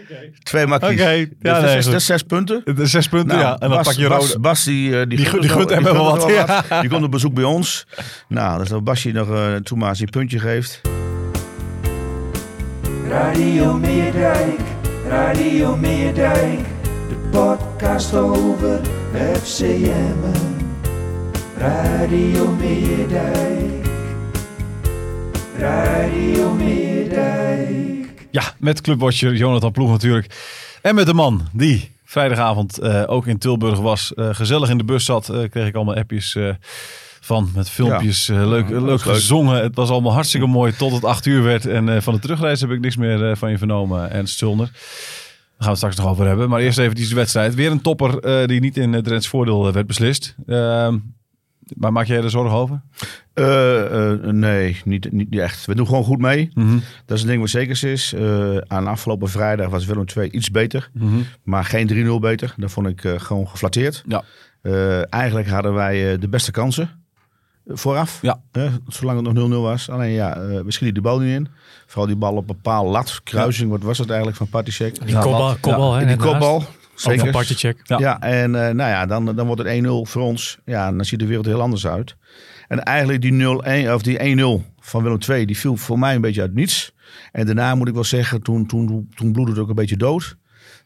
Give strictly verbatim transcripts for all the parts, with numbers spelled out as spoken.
Okay. Twee makkies. Okay. Ja, dus nee, dat, is, dat is zes punten. De zes punten, nou, ja. En dan Bas, pak je Roda. Bas, Bas die, die, die, die gunt, gunt hem wel wat. Ja. wat. Die komt op bezoek bij ons. Nou, dat is dat Basje nog uh, toen maar zijn puntje geeft. Radio Meerdijk, Radio Meerdijk. De podcast over F C Emmen. Radio Meerdijk. Radio Meerdijk. Ja, met clubwatcher Jonathan Ploeg natuurlijk. En met de man die vrijdagavond uh, ook in Tilburg was. Uh, gezellig in de bus zat. Uh, kreeg ik allemaal appjes uh, van. Met filmpjes. Ja. Uh, leuk ja, leuk gezongen. Leuk. Het was allemaal hartstikke mooi tot het acht uur werd. En uh, van de terugreis heb ik niks meer uh, van je vernomen. Ernst Zulner. Daar gaan we het straks nog over hebben. Maar eerst even die wedstrijd. Weer een topper uh, die niet in Drents voordeel uh, werd beslist. Uh, Maar maak jij er zorgen over? Uh, uh, nee, niet, niet echt. We doen gewoon goed mee. Mm-hmm. Dat is een ding wat zeker is. Uh, aan afgelopen vrijdag was Willem twee iets beter. Mm-hmm. Maar geen drie nul beter. Dat vond ik uh, gewoon geflatteerd. Ja. Uh, eigenlijk hadden wij uh, de beste kansen. Vooraf, ja. eh, zolang het nog nul nul was. Alleen ja, uh, we schieten de bal niet in. Vooral die bal op een paal lat, kruising. Ja. Wat was dat eigenlijk van Partycheck? Die kopbal, kopbal, ja. hè? Die kopbal. Zeker. Ook van check. Ja. ja, en uh, nou ja, dan, dan wordt het één nul voor ons. Ja, en dan ziet de wereld heel anders uit. En eigenlijk die nul één of die één nul van Willem twee, die viel voor mij een beetje uit niets. En daarna moet ik wel zeggen, toen, toen, toen bloedde het ook een beetje dood.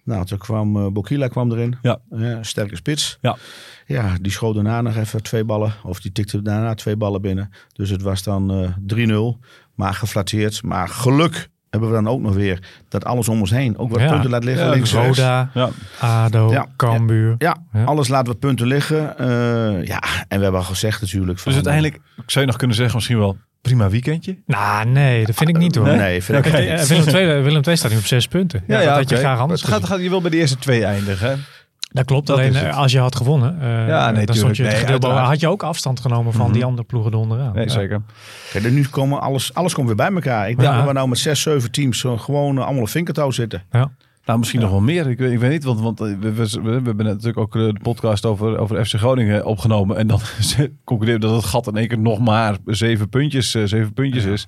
Nou, toen kwam uh, Bokila kwam erin. Ja. Uh, sterke spits. Ja. Ja, die schoot daarna nog even twee ballen. Of die tikte daarna twee ballen binnen. Dus het was dan uh, drie nul. Maar geflatteerd. Maar geluk hebben we dan ook nog weer dat alles om ons heen ook wat ja. punten laat liggen. Ja, links, Roda, ja. Ado, ja. Cambuur. Ja. Ja. ja, alles laat wat punten liggen. Uh, ja, en we hebben al gezegd natuurlijk. Van, dus uiteindelijk, ik zou je nog kunnen zeggen misschien wel prima weekendje. Nou, nah, nee, dat vind ik niet hoor. Nee, nee vind okay. ik niet. Willem twee, Willem twee staat nu op zes punten. Ja, ja, ja dat had okay. je graag anders. Het gaat, gaat je wel bij de eerste twee eindigen, hè? Dat klopt, dat alleen als je had gewonnen, uh, ja, nee, dan stond je nee, had je ook afstand genomen van mm-hmm. die andere ploegen eronder. Nee, zeker. Ja. Kijk, nu komen alles, alles komt weer bij elkaar. Ik ja. denk dat we nou met zes, zeven teams gewoon uh, allemaal op vinkertouw zitten. Ja. Nou, misschien ja. nog wel meer. Ik weet, ik weet niet, want, want we, we, we, we hebben natuurlijk ook de podcast over, over F C Groningen opgenomen. En dan concludeerde dat het gat in één keer nog maar zeven puntjes, uh, zeven puntjes ja. is.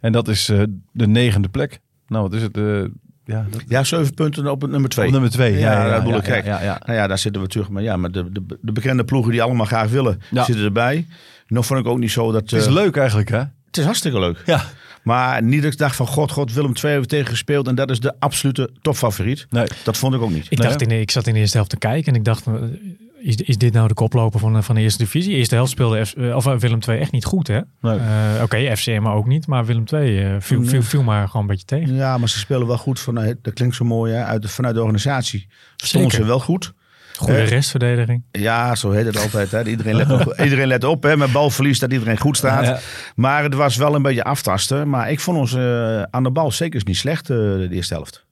En dat is uh, de negende plek. Nou, wat is het? Uh, Ja, dat... ja, zeven punten op het nummer twee. Op nummer twee, ja. ja, ja, ja, ja, ja, ja. Nou ja, daar zitten we terug. Maar ja, maar de, de, de bekende ploegen die allemaal graag willen, ja. zitten erbij. Nog vond ik ook niet zo dat... Het is uh, leuk eigenlijk, hè? Het is hartstikke leuk. Ja. Maar niet dat ik dacht van, god, god, Willem twee hebben tegen gespeeld en dat is de absolute topfavoriet. Nee. Dat vond ik ook niet. Ik, nee, dacht, in, ik zat in de eerste helft te kijken en ik dacht... Is, is dit nou de koploper van, van de eerste divisie? Eerste helft speelde F, of Willem twee echt niet goed, hè? Nee. Uh, Oké, okay, F C Emmen ook niet, maar Willem twee uh, viel, viel, viel maar gewoon een beetje tegen. Ja, maar ze spelen wel goed. Van, dat klinkt zo mooi, hè? Uit de, vanuit de organisatie stonden ze wel goed. Goede restverdediging. Ja, zo heet het altijd. Hè. Iedereen let op, iedereen let op hè. Met balverlies dat iedereen goed staat. Ja, ja. Maar het was wel een beetje aftasten. Maar ik vond ons uh, aan de bal zeker niet slecht uh, de eerste helft.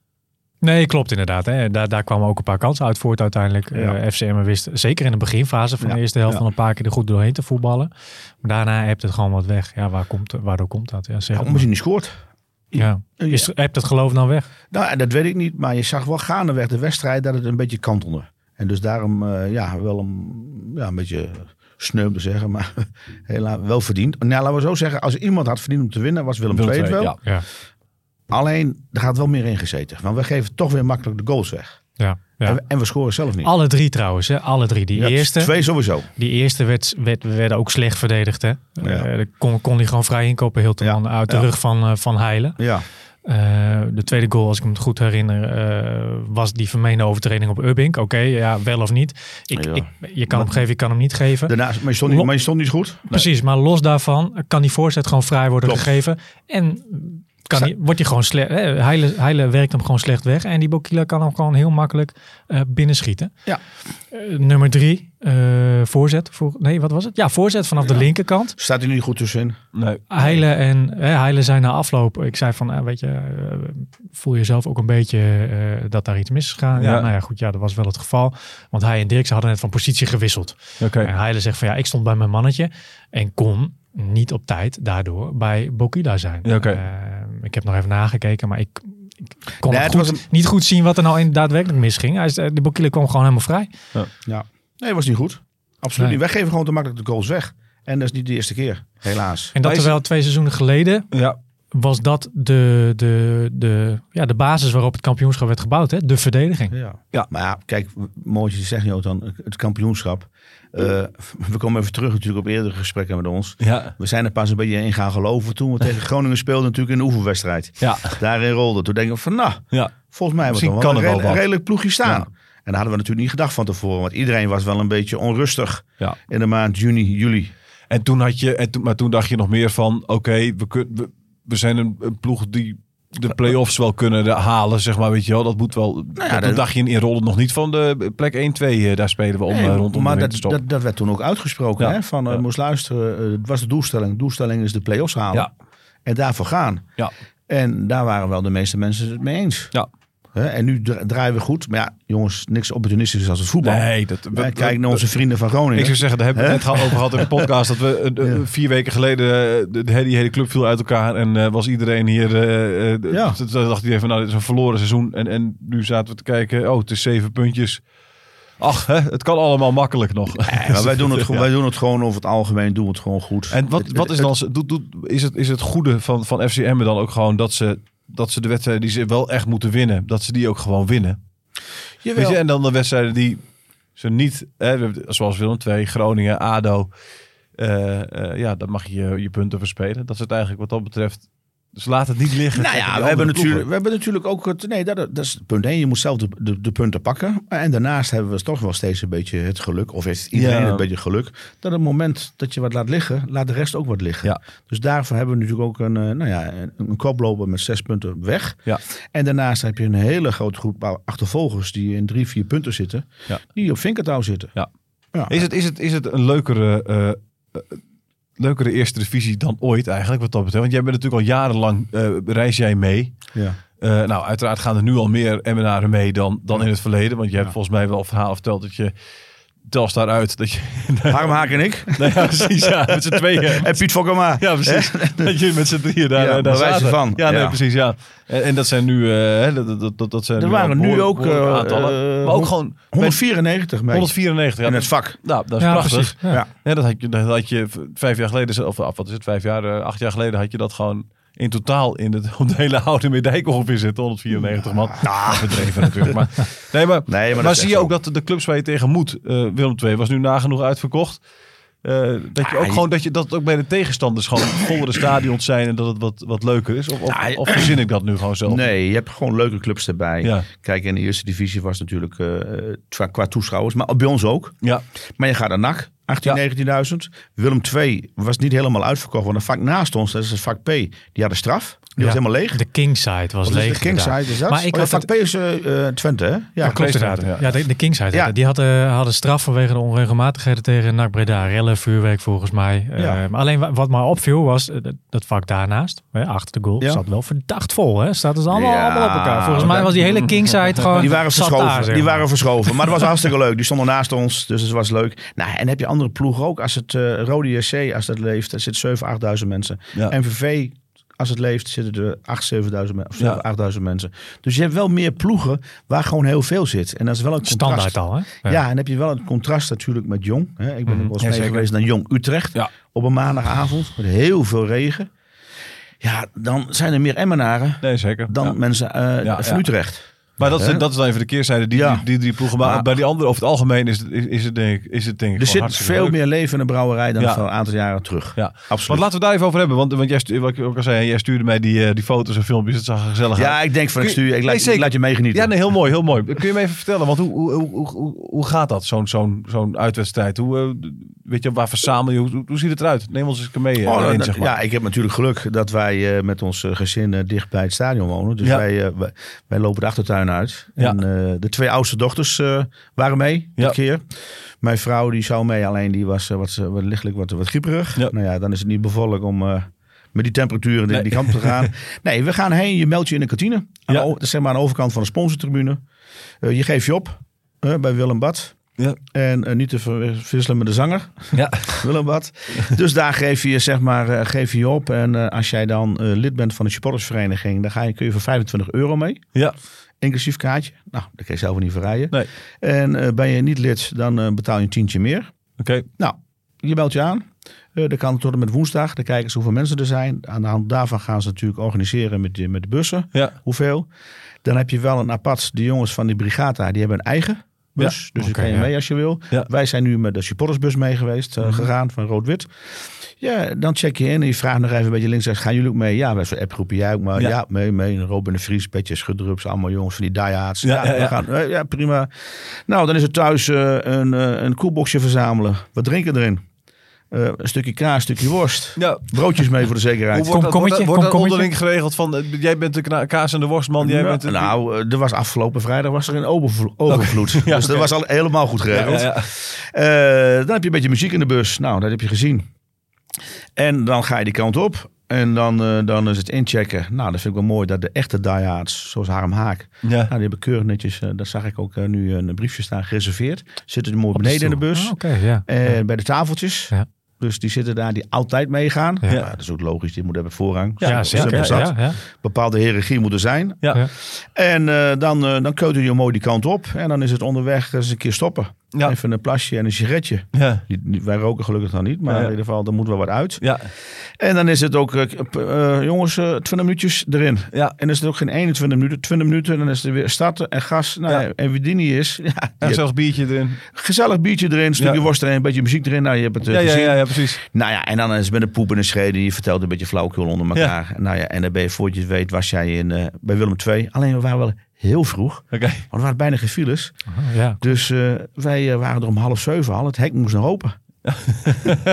Nee, klopt inderdaad. Hè. Daar, daar kwamen ook een paar kansen uit voort uiteindelijk. Ja. Uh, F C Emmen wist zeker in de beginfase van ja. de eerste helft ja. van een paar keer er goed doorheen te voetballen. Maar daarna hebt het gewoon wat weg. Ja, waar komt, waardoor komt dat? Ja, zeg ja, omdat je niet scoort. Ja. Is, hebt het geloof dan weg? Nou, dat weet ik niet. Maar je zag wel gaandeweg de wedstrijd dat het een beetje kantelde. En dus daarom uh, ja, wel een, ja, een beetje sneu te zeggen, maar helaas wel verdiend. Nou, laten we zo zeggen, als iemand had verdiend om te winnen, was Willem twee wel. Ja. Ja. Alleen, er gaat wel meer in gezeten. Want we geven toch weer makkelijk de goals weg. Ja, ja. En, we, en we scoren zelf niet. Alle drie trouwens, hè? Alle drie. Die ja, eerste, twee sowieso. Die eerste werd, werd, werd ook slecht verdedigd. Hè? Ja. Uh, kon, kon hij gewoon vrij inkopen, heel te ja. man uit de ja. rug van, uh, van Heilen. Ja. Uh, de tweede goal, als ik me het goed herinner, uh, was die vermeende overtreding op Ubbink. Oké, okay, ja, wel of niet. Ik, ja. ik, je kan hem geven, ik kan hem niet geven. Daarnaast, maar, je stond niet, Lo- maar je stond niet goed. Nee. Precies, maar los daarvan kan die voorzet gewoon vrij worden Klopt. gegeven. En... Kan die, wordt hij gewoon slecht. Heile, Heile werkt hem gewoon slecht weg. En die Bokila kan hem gewoon heel makkelijk uh, binnenschieten. Ja. Uh, nummer drie. Uh, voorzet. Voor, nee, wat was het? Ja, voorzet vanaf ja. de linkerkant. Staat hij niet goed tussenin? Nee. Heile en uh, Heile zijn na afloop. Ik zei van, uh, weet je, uh, voel je zelf ook een beetje uh, dat daar iets mis is gegaan. Ja. Ja, nou ja, goed, ja, dat was wel het geval. Want hij en Dirksen hadden net van positie gewisseld. Okay. En Heile zegt van, ja, ik stond bij mijn mannetje en kon niet op tijd daardoor bij Bokila zijn. Ja, okay. uh, ik heb nog even nagekeken, maar ik, ik kon nee, het goed, een... niet goed zien wat er nou in daadwerkelijk misging. Hij is, de Bokila kwam gewoon helemaal vrij. Ja. Ja. Nee, was niet goed. Absoluut nee. niet. Wij geven gewoon te makkelijk de goals weg. En dat is niet de eerste keer, helaas. En dat terwijl twee seizoenen geleden... Ja. was dat de, de, de, ja, de basis waarop het kampioenschap werd gebouwd, hè? De verdediging. Ja, ja, maar ja, kijk, mooi dat je zegt, Jonathan, het kampioenschap. Uh, we komen even terug natuurlijk op eerdere gesprekken met ons. Ja. We zijn er pas een beetje in gaan geloven toen we tegen Groningen speelden natuurlijk in de oefenwedstrijd. Ja. Daarin rolde. Toen denken we van nou, ja. volgens mij misschien kan er wel een redelijk ploegje staan. Ja. En daar hadden we natuurlijk niet gedacht van tevoren. Want iedereen was wel een beetje onrustig ja. in de maand juni, juli. En toen had je, en to, maar toen dacht je nog meer van oké, okay, we kunnen... We, We zijn een, een ploeg die de play-offs wel kunnen halen, zeg maar, weet je wel. Dat moet wel... Nou ja, toen dacht je in, in Rollen nog niet van de plek een twee, daar spelen we om nee, rondom maar de dat, stop. Dat, dat werd toen ook uitgesproken, ja. hè? Van, ja. uh, moest luisteren, het uh, was de doelstelling. De doelstelling is de play-offs halen. Ja. En daarvoor gaan. Ja. En daar waren wel de meeste mensen het mee eens. Ja. En nu draaien we goed. Maar ja, jongens, niks opportunistisch als het voetbal. Nee, dat, we, kijk naar onze vrienden van Groningen. Ik zou zeggen, daar hebben we het net over gehad in de podcast. Dat we uh, ja. vier weken geleden, uh, de, die hele club viel uit elkaar. En uh, was iedereen hier, uh, ja. d- dacht iedereen van, nou, dit is een verloren seizoen. En, en nu zaten we te kijken, oh, het is zeven puntjes. Ach, hè, het kan allemaal makkelijk nog. Nee, maar wij, doen het, ja. wij doen het gewoon over het algemeen, doen we het gewoon goed. En wat, wat is, dan, doet, doet, is, het, is het goede van, van F C Emmen dan ook gewoon dat ze... Dat ze de wedstrijden die ze wel echt moeten winnen, dat ze die ook gewoon winnen. Weet je, en dan de wedstrijden die ze niet, hè, zoals Willem twee, Groningen, Ado. Uh, uh, ja, daar mag je je punten verspelen. Dat is het eigenlijk wat dat betreft. Dus laat het niet liggen. Nou ja, we hebben, natuurlijk, we hebben natuurlijk ook het. Nee, dat, dat is punt één. Je moet zelf de, de, de punten pakken. En daarnaast hebben we toch wel steeds een beetje het geluk. Of heeft iedereen ja. een beetje geluk. Dat het moment dat je wat laat liggen, laat de rest ook wat liggen. Ja. Dus daarvoor hebben we natuurlijk ook een, nou ja, een koploper met zes punten weg. Ja. En daarnaast heb je een hele grote groep achtervolgers die in drie, vier punten zitten. Ja. Die op vinkertouw zitten. Ja. Ja. Is het, is het, is het een leukere... Uh, uh, leukere eerste divisie dan ooit eigenlijk, wat dat betreft. Want jij bent natuurlijk al jarenlang, uh, reis jij mee. Ja. Uh, nou, uiteraard gaan er nu al meer Emmenaren mee dan, dan ja. in het verleden. Want je hebt ja. volgens mij wel verhaal verteld dat je Telstar uit. Dat je, Harm Haak en ik. Nou ja, precies. Ja, met z'n tweeën. En Piet Fokkema. Ja, precies. Dat je met z'n drieën daar, ja, daar zaten. Van. Ja, nee, ja. precies. Ja. En, en dat zijn nu... Uh, dat, dat, dat, dat zijn er waren nu ook... Uh, aantallen. Uh, maar ook gewoon... honderdvierennegentig. Mee. honderdvierennegentig. Ja, in het vak. Nou, dat is ja, prachtig. Ja. Ja. Ja, dat, had je, dat had je vijf jaar geleden... Of wat is het? Vijf jaar, uh, acht jaar geleden had je dat gewoon... In totaal in het, op de hele Oude Meerdijk ongeveer zitten. honderdvierennegentig man. Ja. Bedreven natuurlijk. Maar, nee, maar, nee, maar, maar zie je ook dat de clubs waar je tegen moet. Uh, Willem twee was nu nagenoeg uitverkocht. Uh, dat, ah, je ook je... Gewoon, dat, je, dat het ook bij de tegenstanders gewoon vollere stadions zijn. En dat het wat, wat leuker is. Of, of, ah, je... of verzin ik dat nu gewoon zelf? Nee, je hebt gewoon leuke clubs erbij. Ja. Kijk, in de eerste divisie was natuurlijk uh, qua toeschouwers. Maar bij ons ook. Ja. Maar je gaat naar N A C. achttien, ja. negentienduizend. Willem twee was niet helemaal uitverkocht. Want een vak naast ons, dat is het vak P, die had een straf. Die ja. was helemaal leeg. De Kingside was leeg. De Kingside is dat. Maar ik oh, had vak het... P is uh, Twente, hè? Ja, ja klopt inderdaad. Ja, ja de, de Kingside. Ja. Die had, uh, hadden straf vanwege de onregelmatigheden tegen N A C Breda. Rellen, vuurwerk volgens mij. Ja. Uh, maar alleen wat maar opviel was, uh, dat vak daarnaast, hè, achter de goal, ja. zat wel verdacht vol. Hè? Zaten ze allemaal, ja. allemaal op elkaar. Volgens mij was die hele Kingside gewoon... Die waren verschoven. Daar, zeg maar. Die waren verschoven. Maar dat was hartstikke leuk. Die stonden naast ons, dus het was leuk. Nou, en heb je andere ploegen ook. Als het uh, Roda S C, als dat leeft, er zitten zeven, achtduizend mensen. Ja. M V V... Als het leeft zitten er acht, zevenduizend, achtduizend mensen. Dus je hebt wel meer ploegen waar gewoon heel veel zit. En dat is wel een contrast. Standaard al, hè? Ja, ja, en dan heb je wel een contrast natuurlijk met Jong. Hè? Ik ben mm-hmm. ook wel eens ja, mee geweest naar Jong Utrecht. Ja. Op een maandagavond met heel veel regen. Ja, dan zijn er meer Emmenaren nee, zeker. dan ja. mensen uh, ja, van ja. Utrecht. Maar dat is, dat is dan even de keerzijde, die, ja. die, die drie ploegen. Maar, maar bij die andere, over het algemeen, is, is, is het denk ik... Is het denk ik er zit veel leuk. meer leven in de brouwerij dan ja. van een aantal jaren terug. Ja. Absoluut. Want laten we daar even over hebben. Want, want jij, wat ik ook al zei, jij stuurde mij die, die foto's en filmpjes. Dat zag gezellig uit. Ja, ik denk van je, ik stuur. Ik, nee, laat, ik laat je meegenieten. Ja, nee, heel mooi, heel mooi. Kun je me even vertellen, want hoe, hoe, hoe, hoe, hoe gaat dat, zo'n, zo'n, zo'n uitwedstrijd? Hoe, weet je, waar verzamel je? Hoe, hoe ziet het eruit? Neem ons eens mee. Oh, in, dat, zeg maar. Ja, ik heb natuurlijk geluk dat wij uh, met ons gezin uh, dicht bij het stadion wonen. Dus ja. wij, uh, wij, wij lopen de achtertuin uit. Ja. En uh, de twee oudste dochters uh, waren mee ja. dit keer. Mijn vrouw die zou mee, alleen die was uh, wat, wat lichtelijk wat, wat grieperig. Ja. Nou ja, dan is het niet bevorderlijk om uh, met die temperaturen nee. die kant te gaan. Nee, we gaan heen. Je meldt je in de kantine. Ja. Aan, zeg maar aan de overkant van de sponsortribune. Uh, je geeft je op uh, bij Willem Bad. Ja. En uh, niet te verwisselen met de zanger. Ja. Willem Bad. Dus daar geef je zeg maar, uh, geef je op. En uh, als jij dan uh, lid bent van de Schippersvereniging, dan ga je, kun je voor vijfentwintig euro mee. Ja. Inclusief kaartje. Nou, daar kun je zelf niet voor rijden. Nee. En uh, ben je niet lid, dan uh, betaal je een tientje meer. Oké. Okay. Nou, je belt je aan. Uh, dat kan tot en met woensdag. Dan kijken ze hoeveel mensen er zijn. Aan de hand daarvan gaan ze natuurlijk organiseren met de, met de bussen. Ja. Hoeveel. Dan heb je wel een apart. De jongens van die Brigata, die hebben een eigen bus. Ja. Dus okay, dan kan je ja. mee als je wil. Ja. Wij zijn nu met de supportersbus mee geweest. Uh, mm-hmm. Gegaan van rood-wit. Ja, dan check je in en je vraagt nog even een beetje links. Zegt, gaan jullie ook mee? Ja, we hebben zo'n appgroepje. Jij ook maar ja. ja, mee, mee. Robin de Vries, Bert Schutrups. Allemaal jongens van die diehards. Ja, ja, ja, ja. Gaan, ja, prima. Nou, dan is het thuis uh, een, uh, een koelboxje verzamelen. Wat drinken erin? Uh, een stukje kaas, een stukje worst. Ja. Broodjes mee voor de zekerheid. Hoe wordt dat, dat onderling geregeld? Van, uh, jij bent de kna- kaas en de worstman. Jij ja, bent de... Nou, uh, er was afgelopen vrijdag was er een overvlo- overvloed. Okay. Ja, dus okay. dat was al helemaal goed geregeld. Ja, ja, ja. Uh, dan heb je een beetje muziek in de bus. Nou, dat heb je gezien. En dan ga je die kant op. En dan, uh, dan is het inchecken. Nou, dat vind ik wel mooi dat de echte diehards, zoals Harm Haak, ja. nou, die hebben keurig netjes, uh, dat zag ik ook uh, nu een briefje staan, gereserveerd. Zitten er mooi op beneden de in de bus. Oh, okay, ja. uh, ja. Bij de tafeltjes. Ja. Dus die zitten daar, die altijd meegaan. Ja. Ja, dat is ook logisch, die moet hebben voorrang. Ja, ja, zeker. Ja, ja, ja. Bepaalde hiërarchie moet er zijn. Ja. Ja. En uh, dan, uh, dan keuter je mooi die kant op. En dan is het onderweg eens een keer stoppen. Ja. Even een plasje en een sigaretje. Ja. Wij roken gelukkig dan niet, maar ja, ja. in ieder geval, er moet wel wat uit. Ja. En dan is het ook, uh, uh, jongens, uh, twintig minuutjes erin. Ja. En is het ook geen eenentwintig minuten, twintig minuten. Dan is het weer starten en gas. Nou, ja. En wie die niet is. Ja, en zelfs biertje erin. Gezellig biertje erin, een stukje ja. worst erin, een beetje muziek erin. Nou, je hebt het uh, ja, gezien. Ja, ja, ja, precies. Nou ja, en dan is het met een poep en een schreden. Je vertelt een beetje flauwkul onder elkaar. Ja. Nou ja, en dan ben je, voor je het weet, was jij in, uh, bij Willem twee. Alleen we waren wel... heel vroeg, okay. want er waren bijna geen files. Oh, ja. Dus uh, wij uh, waren er om half zeven al. Het hek moest nog open.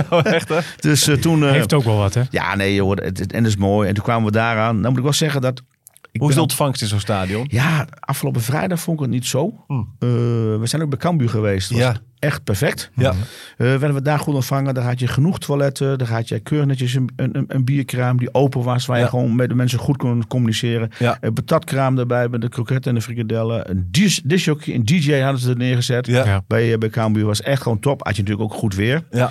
Oh, echt hè? Dus uh, toen... Uh, heeft ook wel wat hè? Ja, nee joh. Het, het, en dat is mooi. En toen kwamen we daaraan. Dan moet ik wel zeggen dat... Ik Hoe is de ontvangst in zo'n stadion? Ja, afgelopen vrijdag vond ik het niet zo. Mm. Uh, we zijn ook bij Cambuur geweest. Dat was ja. echt perfect. Ja. Uh, werden we daar goed ontvangen. Daar had je genoeg toiletten. Daar had je keurig netjes een, een, een bierkraam die open was. Waar ja. je gewoon met de mensen goed kon communiceren. Ja. Een patatkraam daarbij met de kroketten en de frikadellen. Een disjockey, een D J hadden ze er neergezet. Ja. Ja. Bij, bij Cambuur was echt gewoon top. Had je natuurlijk ook goed weer. Ja.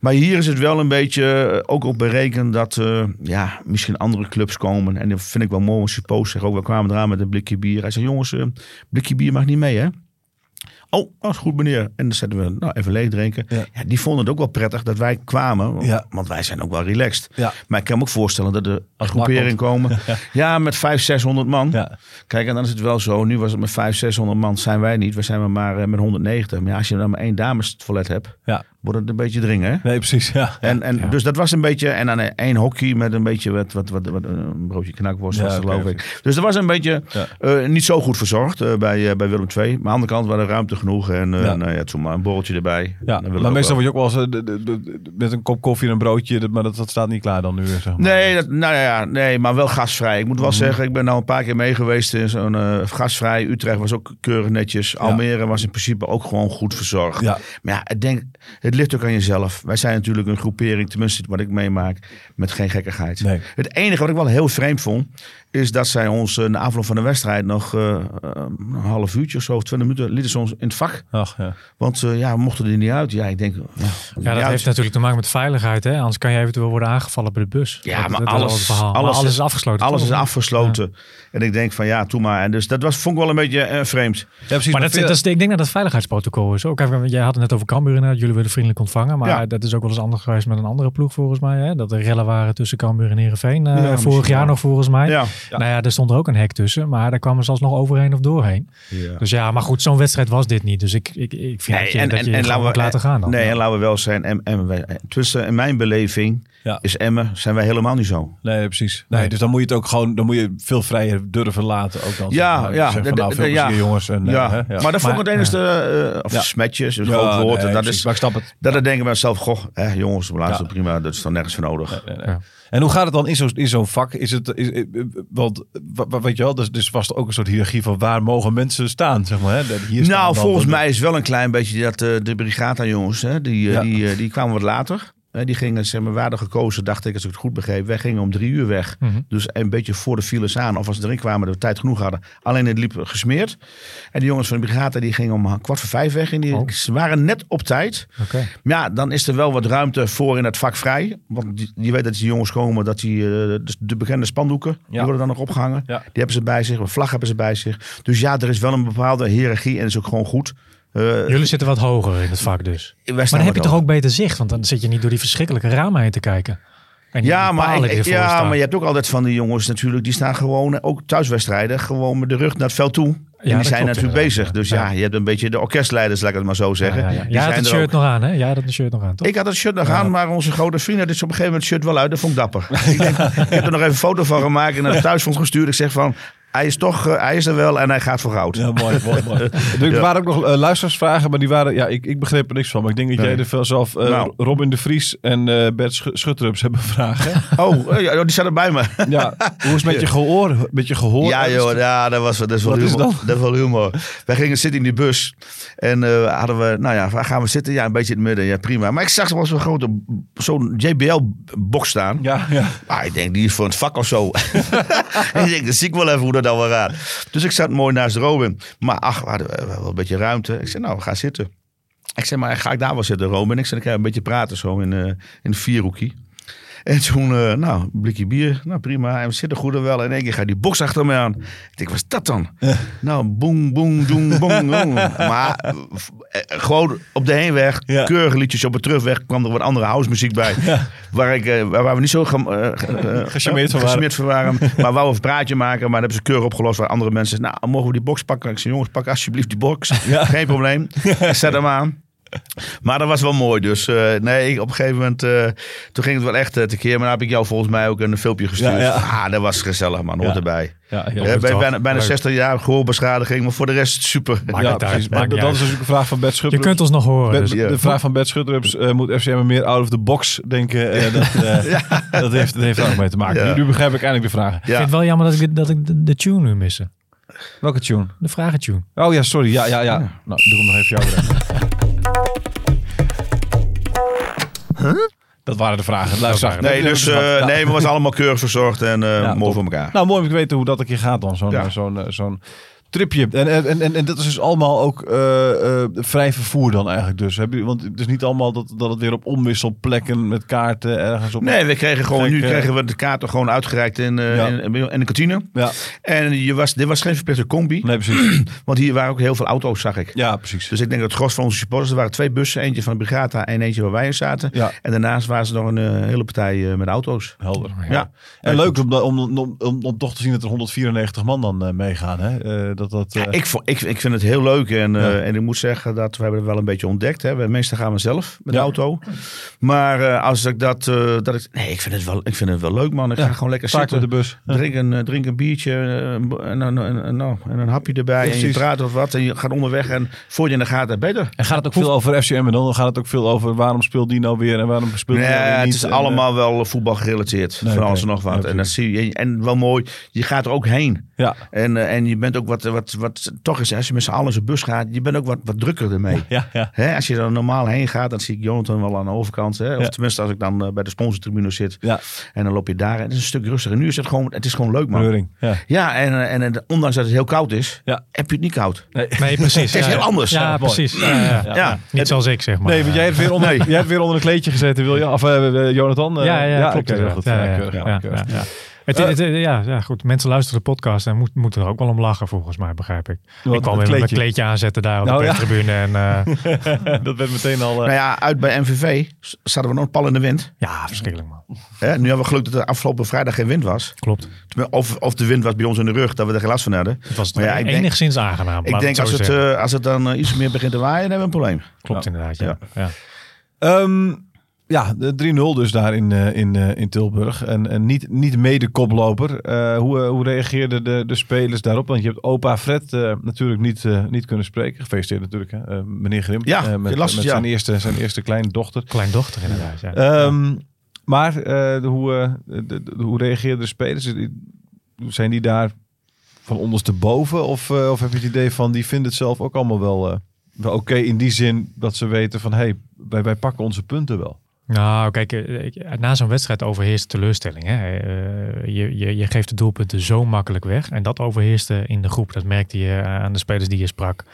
Maar hier is het wel een beetje ook op berekend dat uh, ja, misschien andere clubs komen. En dat vind ik wel mooi. Suppoos zegt ook, we kwamen eraan met een blikje bier. Hij zei, jongens, een blikje bier mag niet mee hè. Oh, dat is goed meneer. En dan zetten we nou, even leeg drinken. Ja. Ja, die vonden het ook wel prettig dat wij kwamen. Want, ja. want wij zijn ook wel relaxed. Ja. Maar ik kan me ook voorstellen dat er als groepering komen. Ja. ja, met vijfhonderd, zeshonderd man. Ja. Kijk, en dan is het wel zo. Nu was het met vijfhonderd, zeshonderd man. Zijn wij niet. We zijn maar, maar uh, met honderdnegentig. Maar ja, als je dan maar één dames toilet hebt. Ja. Wordt het een beetje dringen, hè? Nee, precies, ja. En, en ja. Dus dat was een beetje... En dan één hockey met een beetje wat... wat, wat, wat een broodje knakworst, ja, was het, okay, geloof ik. Dus dat was een beetje ja. uh, niet zo goed verzorgd uh, bij, uh, bij Willem twee. Maar aan de andere kant waren er ruimte genoeg. En uh, ja. nou ja, toen maar een borreltje erbij. Ja, maar meestal wel. Word je ook wel eens uh, de, de, de, met een kop koffie en een broodje. Dat, maar dat, dat staat niet klaar dan nu, zeg maar. Nee, dat, nou ja, nee, maar wel gasvrij. Ik moet wel mm. zeggen, ik ben nou een paar keer mee geweest in zo'n uh, gasvrij. Utrecht was ook keurig netjes. Almere ja. was in principe ook gewoon goed verzorgd. Ja. Maar ja, ik denk... Het ligt ook aan jezelf. Wij zijn natuurlijk een groepering, tenminste wat ik meemaak, met geen gekkigheid. Nee. Het enige wat ik wel heel vreemd vond, is dat zij ons na afloop van de wedstrijd nog uh, een half uurtje of zo, twintig minuten, lieten ze ons in het vak. Ach, ja. Want uh, ja, we mochten er niet uit. Ja, ik denk... Nou, ja, dat heeft uit. natuurlijk te maken met veiligheid, hè? Anders kan je eventueel worden aangevallen bij de bus. Ja, dat, maar, dat alles, alles, maar alles is afgesloten. Alles toch? is afgesloten. Ja. En ik denk van ja, doe maar. En dus dat was, vond ik wel een beetje uh, vreemd. Ja, precies, maar, maar dat, dat is, ik denk dat dat veiligheidsprotocol is ook. Even, jij had het net over Cambuur inderdaad. Jullie willen vriendelijk ontvangen. Maar ja. dat is ook wel eens anders geweest met een andere ploeg volgens mij. Hè? Dat er rellen waren tussen Cambuur en Heerenveen. Uh, ja, vorig jaar wel. nog volgens mij. Ja. Ja. Nou ja, er stond er ook een hek tussen. Maar daar kwamen ze alsnog overheen of doorheen. Ja. Dus ja, maar goed, zo'n wedstrijd was dit niet. Dus ik, ik, ik vind nee, dat je, en, dat en, je en laten we laten gaan dan. Nee, ja. en laten we wel zijn. En, en wij, tussen in mijn beleving ja. is Emmen, zijn wij helemaal niet zo. Nee, precies. Nee, nee. Dus dan moet je het ook gewoon, dan moet je veel vrijer durven laten. Ook dan ja, nou, ja. Van, nou, veel ja. jongens. En, ja. hè, ja. Maar dat vond ik het enigste, uh, of ja. smetjes, een ja, groot woord. Nee, dat is, maar ik snap het. Dat ja. denken we mezelf, goh, hè, jongens, we laten ja. prima, dat is dan nergens voor nodig. Ja, ja, ja. En hoe gaat het dan in, zo, in zo'n vak? Is het, is, want, weet je wel, dus, dus was er ook een soort hiërarchie van waar mogen mensen staan, zeg maar. Hè? Hier staan nou, volgens mij is wel een klein beetje dat uh, de Brigata jongens, hè, die, ja. die, uh, die kwamen wat later. Hè, die gingen, zeg maar, we hadden gekozen, dacht ik, als ik het goed begreep. Wij gingen om drie uur weg. Mm-hmm. Dus een beetje voor de files aan. Of als ze erin kwamen, dat we tijd genoeg hadden. Alleen het liep gesmeerd. En de jongens van de Brigata, die gingen om kwart voor vijf weg. En die oh. ze waren net op tijd. Okay. Maar ja, dan is er wel wat ruimte voor in het vak vrij. Want je weet dat die jongens komen, dat die, uh, de, de bekende spandoeken, ja. die worden dan nog opgehangen. Ja. Die hebben ze bij zich, een vlag hebben ze bij zich. Dus ja, er is wel een bepaalde hiërarchie en dat is ook gewoon goed. Uh, Jullie zitten wat hoger in het vak dus. Maar dan heb je toch ook beter zicht? Want dan zit je niet door die verschrikkelijke ramen heen te kijken. Ja, maar, ik, ja maar je hebt ook altijd van die jongens natuurlijk. Die staan gewoon, ook thuiswedstrijden, gewoon met de rug naar het veld toe. En ja, die zijn klopt, natuurlijk bezig. Dus ja. ja, je hebt een beetje de orkestleiders, laat ik het maar zo zeggen. Ja, ja, ja. Jij had het shirt nog aan, hè? Jij had het shirt nog aan, toch? Ik had het shirt nog ja. aan, maar onze grote vriend had dus op een gegeven moment het shirt wel uit. Dat vond ik dapper. ik, denk, ik heb er nog even een foto van gemaakt en naar thuis vond gestuurd. Ik zeg van... Hij is toch, hij is er wel en hij gaat voor goud. Ja, mooi, mooi, mooi. Er ja. waren ook nog uh, luisteraarsvragen, maar die waren, ja, ik, ik begreep er niks van. Maar ik denk dat nee. jij er veel zelf, uh, nou. Robin de Vries en uh, Bert Schutrups hebben vragen. Oh, ja, die zaten bij me. Ja, hoe is het met je gehoor? Met je gehoor ja, joh, ja, dat was, dat is wel Wat humor. Is dat is wel humor. Wij gingen zitten in die bus en uh, hadden we, nou ja, waar gaan we zitten? Ja, een beetje in het midden. Ja, prima. Maar ik zag er wel zo'n grote, zo'n J B L-box staan. Ja, ja. Ah, ik denk, die is voor het vak of zo. ik denk, dat zie ik wel even hoe dat dan wel raad. Dus ik zat mooi naast Robin. Maar ach, we hadden wel een beetje ruimte. Ik zei, nou, ga zitten. Ik zei, maar ga ik daar wel zitten, Robin? Ik zei, ik ga een beetje praten zo in, uh, in de vierhoekie. En toen, uh, nou, een blikje bier. Nou, prima. En we zitten goed en wel. En in één keer gaat die box achter mij aan. Ik denk, wat is dat dan? Uh. Nou, boem, boem, doem, boem, boem. Maar uh, gewoon op de heenweg, ja. keurige liedjes. Op de terugweg kwam er wat andere housemuziek bij. Ja. Waar, ik, uh, waar we niet zo gem, uh, uh, gecharmeerd van waren. Maar wou we een praatje maken. Maar dat hebben ze keurig opgelost. Waar andere mensen zeiden, nou, mogen we die box pakken? Ik zei, jongens, pak alsjeblieft die box. Ja. Geen probleem. Ja. Zet hem aan. Maar dat was wel mooi. Dus uh, nee, ik, op een gegeven moment... Uh, toen ging het wel echt uh, tekeer. Maar dan heb ik jou volgens mij ook een filmpje gestuurd. Ja, ja. Ah, dat was gezellig, man. Hoort ja. erbij. Ja, ja, uh, bijna bijna zestig jaar gehoorbeschadiging. Maar voor de rest super. Maak ja, thuis, maak dat is dus een vraag van Bert Schutrups. Je kunt ons nog horen. Bert, dus. De vraag van Bert Schutrups. Uh, moet F C Emmen meer out of the box denken? Uh, dat, uh, ja. dat heeft, heeft er ook mee te maken. Ja. Nu, nu begrijp ik eindelijk de vragen. Ja. Ik vind het wel jammer dat ik, dat ik de, de tune nu misse. Welke tune? De vragentune. Oh ja, sorry. Ja, ja, ja. ja. Nou, doe hem nog even jou bedenken. Huh? Dat waren de vragen. Luisteraar. Nee, dus, uh, ja. nee, we was allemaal keurig verzorgd en uh, ja, mooi top. Voor elkaar. Nou, mooi om te weten hoe dat een keer gaat dan. Zo'n ja. zo'n, zo'n tripje. En, en, en, en dat is dus allemaal ook uh, uh, vrij vervoer dan eigenlijk dus. Heb je, want het is niet allemaal dat, dat het weer op omwisselplekken met kaarten ergens op. Nee, we kregen gewoon, nu kregen we de kaarten gewoon uitgereikt in, uh, ja. in, in de kantine. Ja. En je was, dit was geen verplichte combi. Nee, precies. Want hier waren ook heel veel auto's, zag ik. Ja, precies. Dus ik denk dat het gros van onze supporters, er waren twee bussen. Eentje van de Brigata en eentje waar wij in zaten. Ja. En daarnaast waren ze nog een uh, hele partij uh, met auto's. Helder. Ja. ja. En leuk om, om, om, om, om toch te zien dat er honderdvierennegentig man dan uh, meegaan, hè? Uh, Dat dat, ja, uh... ik, ik, ik vind het heel leuk en, ja. uh, en ik moet zeggen dat we hebben het wel een beetje ontdekt. Hè. Meestal gaan we zelf met ja. de auto. Maar uh, als ik dat... Uh, dat ik, nee, ik vind, het wel, ik vind het wel leuk, man. Ik ja, ga gewoon lekker zitten. Met de bus. Drink een, drink een biertje en, en, en, nou, en een hapje erbij. Precies. En je praat of wat en je gaat onderweg. En voor je in de gaten beter. En gaat het ook veel over F C Emmen dan? Gaat het ook veel over waarom speelt die nou weer en waarom speelt nee, die nou weer niet? Het is en, allemaal uh... wel voetbal gerelateerd. Nee, van alles en nog wat. Nee, en, dat zie je, en wel mooi, je gaat er ook heen. Ja. En, uh, en je bent ook wat... Wat, wat toch is, als je met z'n allen in zijn bus gaat, je bent ook wat, wat drukker ermee. Ja, ja. He, als je er normaal heen gaat, dan zie ik Jonathan wel aan de overkant. He. Of ja. tenminste, als ik dan uh, bij de sponsortribune zit. Ja. En dan loop je daar. En het is een stuk rustiger. Nu is het gewoon, het is gewoon leuk, man. Reuring, ja, ja en, en, en ondanks dat het heel koud is, ja. heb je het niet koud. Nee, nee precies. Het is ja, heel anders. Ja, ja precies. Ja, ja, ja. Ja. Ja. Niet zoals ik, zeg maar. Nee, want jij hebt weer onder, nee. jij hebt weer onder een kleedje gezeten, wil je? Of uh, Jonathan? Uh, ja, ja, ja, klopt. Ja, Het, het, het, ja, ja, goed. Mensen luisteren de podcast en moeten moet er ook wel om lachen, volgens mij, begrijp ik. Wat, ik kwam weer mijn kleedje aanzetten daar op nou, de ja. tribune. En, uh... dat werd meteen al... Uh... Nou ja, uit bij M V V zaten we nog een pal in de wind. Ja, verschrikkelijk, man. He, nu hebben we geluk dat er afgelopen vrijdag geen wind was. Klopt. Of, of de wind was bij ons in de rug, dat we er geen last van hadden. Het was maar ja, ik enigszins denk, aangenaam. Ik denk, het als, het, uh, als het dan uh, iets meer begint te waaien, dan hebben we een probleem. Klopt, ja. inderdaad, ja. ja. ja. Um, Ja, de drie nul dus daar in, in, in Tilburg. En, en niet, niet mede koploper. Uh, hoe, hoe reageerden de, de spelers daarop? Want je hebt opa Fred uh, natuurlijk niet, uh, niet kunnen spreken. Gefeliciteerd natuurlijk, hè? Uh, meneer Grim. Ja, uh, met, lastig, met zijn, ja. eerste, zijn eerste kleindochter. Kleindochter inderdaad, ja. Um, maar uh, hoe, uh, de, de, hoe reageerden de spelers? Zijn die daar van ondersteboven? Of, uh, of heb je het idee van, die vinden het zelf ook allemaal wel, uh, wel oké okay, in die zin dat ze weten van, hé, hey, wij, wij pakken onze punten wel. Nou, kijk, na zo'n wedstrijd overheerst teleurstelling. Hè? Je, je, je geeft de doelpunten zo makkelijk weg. En dat overheerste in de groep. Dat merkte je aan de spelers die je sprak.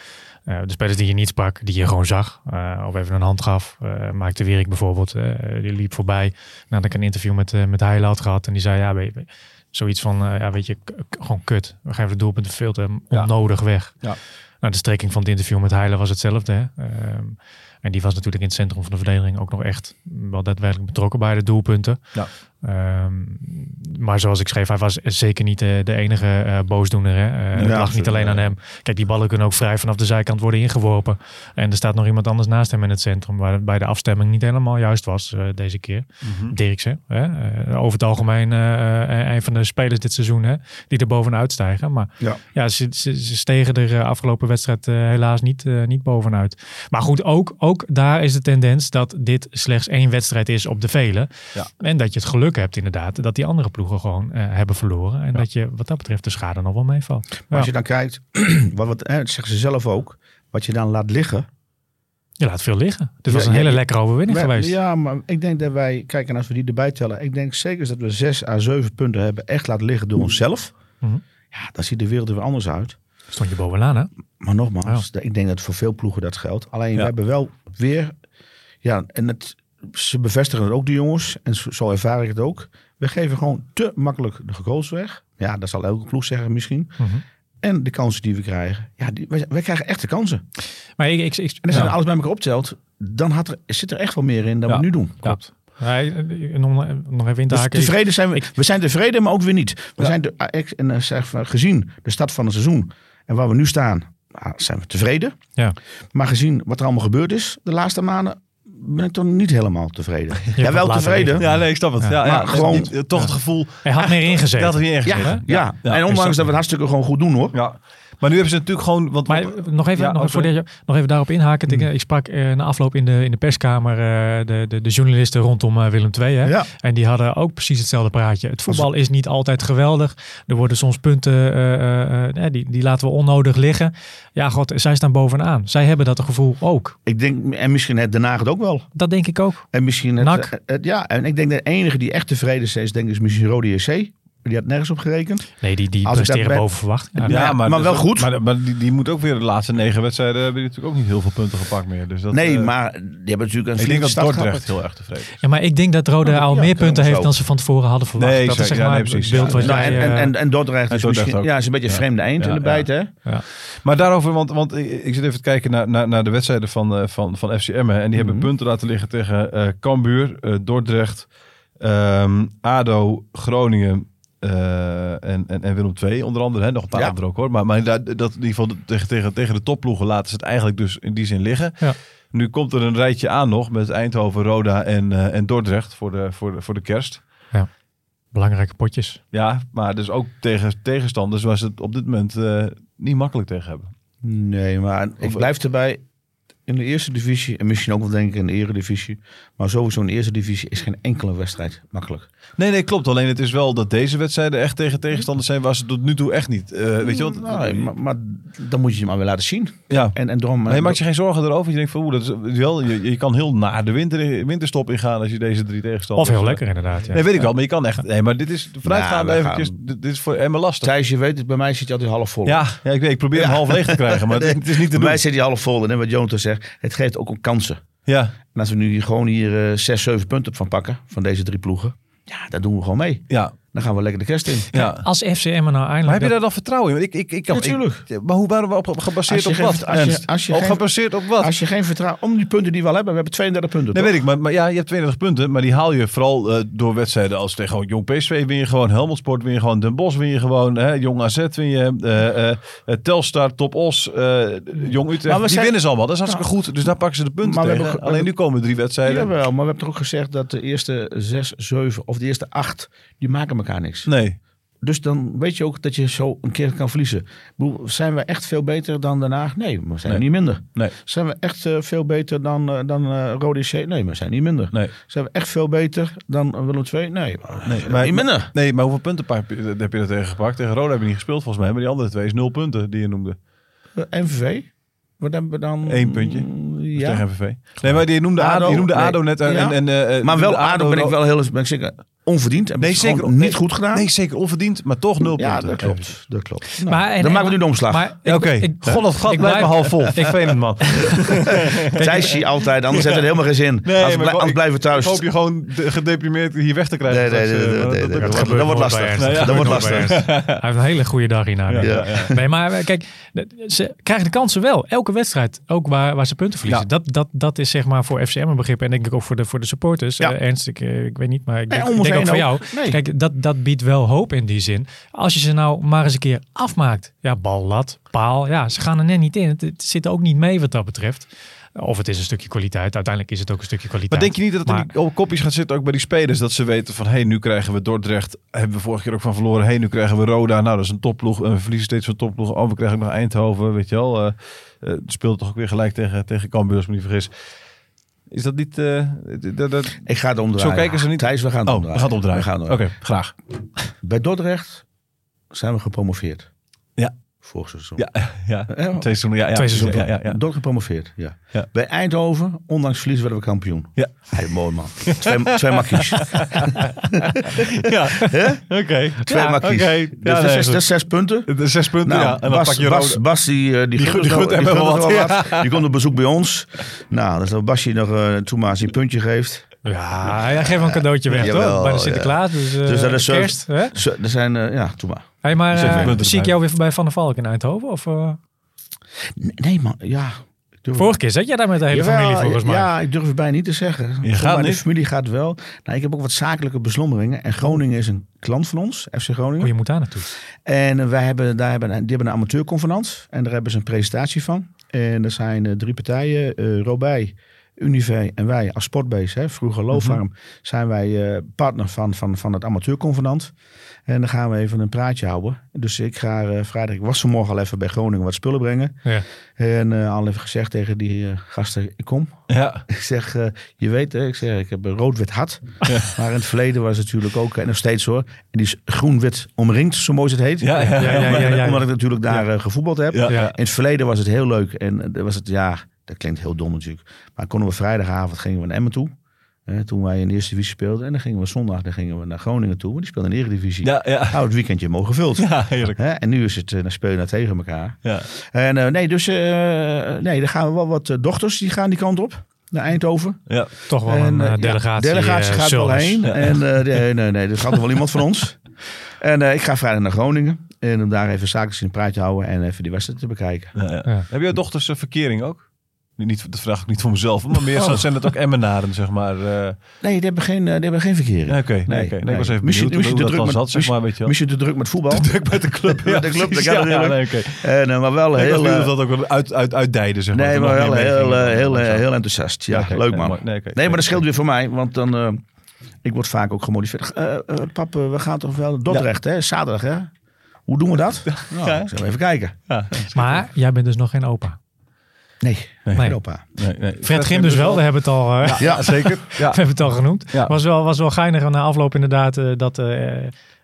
Uh, de spelers die je niet sprak, die je gewoon zag. Uh, of even een hand gaf. Uh, maakte Wierik bijvoorbeeld. Uh, die liep voorbij nadat ik een interview met, uh, met Heilen had gehad. En die zei, ja, weet je, zoiets van, uh, ja, weet je, k- k- gewoon kut. We geven de doelpunten veel te onnodig ja. weg. Ja. Nou, de strekking van het interview met Heilen was hetzelfde. Hè? Um, en die was natuurlijk in het centrum van de verdediging ook nog echt wel daadwerkelijk betrokken bij de doelpunten. Ja. Um, maar zoals ik schreef, hij was zeker niet de, de enige uh, boosdoener. Hè? Uh, ja, het lag niet alleen ja. aan hem. Kijk, die ballen kunnen ook vrij vanaf de zijkant worden ingeworpen. En er staat nog iemand anders naast hem in het centrum, waarbij de afstemming niet helemaal juist was uh, deze keer. Mm-hmm. Dirksen, hè? Uh, over het algemeen uh, een van de spelers dit seizoen, hè? Die er bovenuit stijgen. Maar ja, ja ze, ze, ze stegen er uh, afgelopen wedstrijd uh, helaas niet, uh, niet bovenuit. Maar goed, ook, ook daar is de tendens dat dit slechts één wedstrijd is op de vele. Ja. En dat je het geluk hebt inderdaad dat die andere ploegen gewoon uh, hebben verloren. En ja. dat je wat dat betreft de schade nog wel meevalt. Maar ja. als je dan kijkt, wat, wat eh, zeggen ze zelf ook, wat je dan laat liggen. Je laat veel liggen. Dit ja, was een ja, hele lekkere overwinning wij, geweest. Ja, maar ik denk dat wij, kijk, en als we die erbij tellen, ik denk zeker dat we zes à zeven punten hebben echt laten liggen door onszelf. Mm-hmm. Ja, dan ziet de wereld er weer anders uit. Stond je bovenaan, hè? Maar nogmaals, oh. ik denk dat voor veel ploegen dat geldt. Alleen, ja. we hebben wel weer, ja, en het, ze bevestigen het ook, de jongens. En zo, zo ervaar ik het ook. We geven gewoon te makkelijk de goals weg. Ja, dat zal elke ploeg zeggen misschien. Mm-hmm. En de kansen die we krijgen. Ja, die, wij, wij krijgen echte kansen. Maar ik, ik, ik, en als je ja. alles bij elkaar optelt, dan had er, zit er echt wel meer in dan ja. we nu doen. Klopt. Nee, nog even in te haken. Dus tevreden zijn we, ik, we zijn tevreden, maar ook weer niet. We ja. zijn de, en, zeg, gezien de start van het seizoen en waar we nu staan, nou, zijn we tevreden. Ja. Maar gezien wat er allemaal gebeurd is de laatste maanden, ben ik toch niet helemaal tevreden. Ja, wel tevreden. Even. Ja, nee, ik snap het. Ja, ja, ja, maar gewoon niet, toch ja. het gevoel. Hij had meer ingezet. Dat had meer ingezet. Ja, ja. ja. ja. En ondanks dat we het hartstikke gewoon goed doen, hoor. Ja. Maar nu hebben ze natuurlijk gewoon... Want maar, op, nog, even, ja, nog, voor de, nog even daarop inhaken. Hmm. Ik, ik sprak uh, na afloop in de, in de perskamer uh, de, de, de journalisten rondom uh, Willem twee. Hè? Ja. En die hadden ook precies hetzelfde praatje. Het voetbal is niet altijd geweldig. Er worden soms punten, uh, uh, uh, die, die laten we onnodig liggen. Ja, god, zij staan bovenaan. Zij hebben dat gevoel ook. Ik denk, en misschien het Den Haag het ook wel. Dat denk ik ook. En misschien het... N A C. Het, het ja, en ik denk de enige die echt tevreden is, denk ik, is misschien Roda J C. Die had nergens op gerekend. Nee, die, die presteren ben... boven verwacht. Ja, ja, maar, maar dus wel dat, goed. Maar, maar die, die moet ook weer de laatste negen wedstrijden... hebben die natuurlijk ook niet heel veel punten gepakt meer. Dus dat, nee, uh, maar die hebben natuurlijk een... Ik denk dat Dordrecht heel erg tevreden is. Ja, maar ik denk dat Roda nou, al ja, meer punten heeft... dan ze van tevoren hadden verwacht. Nee, dat is zeg ja, maar nee, precies. Beeld wat nou, jij, en, en, en Dordrecht is, en Dordrecht ja, is een beetje een vreemde eend ja, in de bijt. Ja, hè? Ja. Maar daarover, want, want ik zit even te kijken... naar, naar, naar de wedstrijden van, van, van F C Emmen. En die hebben punten laten liggen tegen Cambuur, Dordrecht... Ado, Groningen... Uh, en, en, en Willem twee onder andere, hè? Nog een paar ja. andere ook hoor. Maar, maar dat, dat, in ieder geval tegen, tegen, tegen de topploegen laten ze het eigenlijk dus in die zin liggen. Ja. Nu komt er een rijtje aan nog met Eindhoven, Roda en, uh, en Dordrecht voor de, voor de, voor de kerst. Ja. Belangrijke potjes. Ja, maar dus ook tegen tegenstanders waar ze het op dit moment uh, niet makkelijk tegen hebben. Nee, maar of, ik blijf erbij. In de eerste divisie, en misschien ook wel denk ik in de eredivisie... maar sowieso in de eerste divisie is geen enkele wedstrijd makkelijk. Nee, nee, klopt. Alleen het is wel dat deze wedstrijden echt tegen tegenstanders zijn... waar ze tot nu toe echt niet... Uh, weet je wat? Nou, maar, maar dan moet je je maar weer laten zien. Ja. En, en daarom, nee, maak je geen zorgen erover. Je denkt van, oeh, dat is wel... Je, je kan heel naar de winter, winterstop ingaan als je deze drie tegenstanders... Of heel lekker inderdaad. Ja. Nee, weet ik wel, maar je kan echt... Nee, maar dit is vanuitgaande ja, eventjes... Dit is voor Emma lastig. Thijs, je weet het, bij mij zit je altijd half vol. Ja, ja ik, weet, ik probeer ja. hem half leeg te krijgen, maar het, het is niet te doen. Bij mij zit hij half vol en wat Jonathan zegt... Het geeft ook om kansen. Ja. En als we nu gewoon hier zes, uh, zeven punten van pakken, van deze drie ploegen, ja, daar doen we gewoon mee. Ja. Dan gaan we lekker de kerst in. Ja. Als F C Emmen nou eindelijk... Maar heb je daar dan vertrouwen in? Ik, ik, ik kan, natuurlijk. Ik, maar hoe waren we op, gebaseerd op wat? Op gebaseerd op wat? Als je geen vertrouwen... Om die punten die we al hebben. We hebben tweeëndertig punten. Nee, toch? Weet ik. Maar, maar ja, je hebt tweeëndertig punten. Maar die haal je vooral uh, door wedstrijden als tegen oh, Jong P S V win je gewoon. Helmond Sport win je gewoon. Den Bosch win je gewoon. Hè, Jong A Z win je. Uh, uh, uh, Telstar, Top Os, uh, Jong Utrecht. Maar we zijn... Die winnen ze allemaal. Dat is hartstikke nou, goed. Dus daar pakken ze de punten maar tegen. We hebben ook... Alleen nu komen drie wedstrijden. Jawel, maar we hebben toch ook gezegd dat de eerste zes, zeven of de eerste acht... die maken elkaar niks. Nee. Dus dan weet je ook dat je zo een keer kan verliezen. Zijn we echt veel beter dan Den Haag? Nee, maar zijn nee. we niet minder. Nee. Zijn we echt uh, veel beter dan, uh, dan uh, Roda J C? Nee, maar zijn niet minder. Nee. Zijn we echt veel beter dan Willem twee? Nee, maar, nee, maar niet minder. Nee, maar hoeveel punten heb je, heb je er tegen gepakt? Tegen Roda heb je niet gespeeld volgens mij. Maar die andere twee is nul punten die je noemde. Uh, M V V? Wat hebben we dan? Eén puntje. Ja. Tegen M V V. Nee, maar die noemde Ado, Ado, die noemde Ado nee. net. En, ja. en, en, uh, maar wel Ado, Ado ben ik wel heel... Ben ik zeker... onverdiend. Hebben nee, ze zeker, niet nee, goed gedaan. Nee, zeker onverdiend, maar toch nul punten. Ja, dat klopt. Dat klopt. Nou, maar, en, dan en, maken we nu de omslag. Maar, ja, oké. Okay. God, dat gat blijft me half vol. Vervelend, man. Thijs zie altijd, anders heeft het helemaal geen zin. Nee, als, maar, als, als blijven thuis. Ik hoop je gewoon gedeprimeerd hier weg te krijgen. Nee, nee, nee. nee, nee dat wordt lastig. Dat wordt lastig. Hij heeft een hele goede dag hierna. Nee, maar kijk, ze krijgen de kansen wel. Elke wedstrijd, ook waar, waar ze punten verliezen. Ja. Dat, dat, dat is zeg maar voor F C Emmen een begrip. En denk ik ook voor de, voor de supporters. Ja. Uh, Ernst, ik, ik weet niet, maar ik denk, nee, denk ook voor jou. Nee. Kijk, dat, dat biedt wel hoop in die zin. Als je ze nou maar eens een keer afmaakt. Ja, ballat, paal. Ja, ze gaan er net niet in. Het, het zit ook niet mee wat dat betreft. Of het is een stukje kwaliteit. Uiteindelijk is het ook een stukje kwaliteit. Maar denk je niet dat het maar, in die kopjes gaat zitten, ook bij die spelers, dat ze weten van, hé, hey, nu krijgen we Dordrecht. Hebben we vorige keer ook van verloren. Hé, hey, nu krijgen we Roda. Nou, dat is een topploeg. En we verliezen steeds van topploeg. Oh, we krijgen nog Eindhoven, weet je wel. Uh, uh, speelt toch ook weer gelijk tegen, tegen Cambuur, als ik me niet vergis. Is dat niet... Uh, dat, dat... Ik ga het omdraaien. Zo kijken ze niet. Thijs, we gaan het oh, omdraaien. We gaan het omdraaien. omdraaien. Oké, okay, graag. Bij Dordrecht zijn we gepromoveerd. Ja. Vorig seizoen. Ja, ja. Twee seizoenen. Ja, ja. Twee seizoenen. Ja, ja, ja. Door gepromoveerd. Ja. Ja. Bij Eindhoven, ondanks verlies, werden we kampioen. Ja. Hey, mooi man. Twee, twee makkies. Ja, oké. Okay. Twee ja, makkies. Okay. Ja, dus nee, dat, is, dat is zes punten. Dat is zes punten, nou, ja. En Bas, dan Bas, Bas die, die, die gunt hem wel wat. Ja. Die komt op bezoek bij ons. Nou, dat is dat Basje nog uh, toemaas een puntje geeft. Ja, hij geeft een cadeautje weg, jawel, toch? Bij de Sinterklaas, ja. dus, uh, dus dat is kerst. Zo, hè? Zo, er zijn, uh, ja, toen maar. Hey, maar uh, zie ik jou weer bij Van der Valk in Eindhoven? Of, uh? nee, nee, man, ja. Vorige keer zat jij daar met de hele jawel, familie, volgens mij. Ja, ik durf het bijna niet te zeggen. Je gaat niet. De familie gaat wel. Nou, ik heb ook wat zakelijke beslommeringen. En Groningen is een klant van ons, F C Groningen. Oh, je moet daar naartoe. En wij hebben, daar hebben, die hebben een amateurconferentie. En daar hebben ze een presentatie van. En er zijn uh, drie partijen, uh, Robij, Unive en wij als Sportbase, hè, vroeger Loofarm, mm-hmm. zijn wij uh, partner van, van, van het amateurconvenant. En dan gaan we even een praatje houden. Dus ik ga uh, vrijdag, ik was vanmorgen al even bij Groningen wat spullen brengen. Ja. En uh, al even gezegd tegen die uh, gasten, ik kom. Ja. Ik zeg, uh, je weet, ik zeg, ik heb een rood-wit hart. Ja. Maar in het verleden was het natuurlijk ook, en nog steeds hoor, en die is groen-wit omringd, zo mooi is het heet. Ja, ja, ja, ja, ja, ja, ja. Omdat ik natuurlijk daar ja. uh, gevoetbald heb. Ja. Ja. In het verleden was het heel leuk. En uh, was het, ja... Dat klinkt heel dom natuurlijk. Maar konden we vrijdagavond gingen we naar Emmen toe. Hè, toen wij in de eerste divisie speelden. En dan gingen we zondag dan gingen we naar Groningen toe. Want die speelden in de eredivisie. Ja, ja. Nou, het weekendje mogen gevuld. Ja, heerlijk. Hè, en nu is het, dan speel je nou tegen elkaar. Ja. En uh, nee, dus uh, nee, dan gaan we wel wat dochters. Die gaan die kant op. Naar Eindhoven. Ja, toch wel en, een uh, delegatie. Ja, delegatie uh, gaat wel heen. Ja. En uh, nee, nee, nee, er gaat nog wel iemand van ons. En uh, ik ga vrijdag naar Groningen. En om daar even zakelijk in een praatje houden. En even die wedstrijd te bekijken. Ja, ja. Ja. Heb je dochters uh, verkering ook? Niet, dat vraag ik niet voor mezelf, maar meer oh. zijn dat ook Emmenaren, zeg maar. Uh... Nee, die hebben geen, die hebben geen verkeer. Oké, okay, nee, okay. nee, nee. Ik was even benieuwd hoe dat dan zat, zeg maar. Misschien te druk met voetbal. Te druk met de club. Ja, met de club, dat kan natuurlijk. Maar wel nee, heel... Ik was uh, dat ook wel uit, uit, uitdijden, zeg maar. Nee, maar wel heel, heel, heel, heel enthousiast. Ja, okay, leuk man. Nee, maar, nee, okay, nee, maar dat scheelt weer voor mij, want dan... Uh, ik word vaak ook gemotiveerd. Uh, uh, pap, we gaan toch wel naar Dordrecht, ja. hè? Zaterdag, hè? Hoe doen we dat? Nou, ja, zullen we even kijken. Maar jij bent dus nog geen opa. Nee, nee. nee. opa. Nee, nee. Fred, Fred Grim dus wel, we hebben het al, ja, ja, zeker. Ja. We hebben het al genoemd. Het ja. was, wel, was wel geinig na afloop inderdaad uh, dat uh,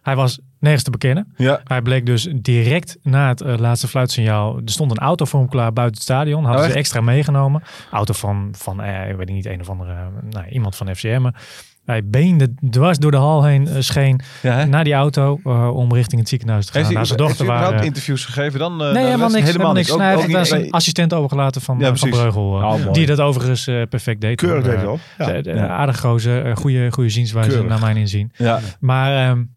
hij was nergens te bekennen. Ja. Hij bleek dus direct na het uh, laatste fluitsignaal, er stond een auto voor hem klaar buiten het stadion. Hadden oh, ze extra meegenomen. Auto van, van uh, ik weet niet, een of andere, uh, nou, iemand van F C Emmen. Hij beende dwars door de hal heen, uh, scheen ja, naar die auto uh, om richting het ziekenhuis te gaan. Heeft hij, zijn dochter heeft hij waren, interviews gegeven? Dan, uh, nee, dan helemaal niks. Helemaal niks. Hij heeft daar zijn assistent overgelaten van, ja, van Breugel. Uh, oh, die dat overigens uh, perfect deed. Keurig deed het al. Ja. Ja. Aardig gozer, uh, goede, goede zienswijze Keurig. naar mijn inzien. Ja. Maar... Um,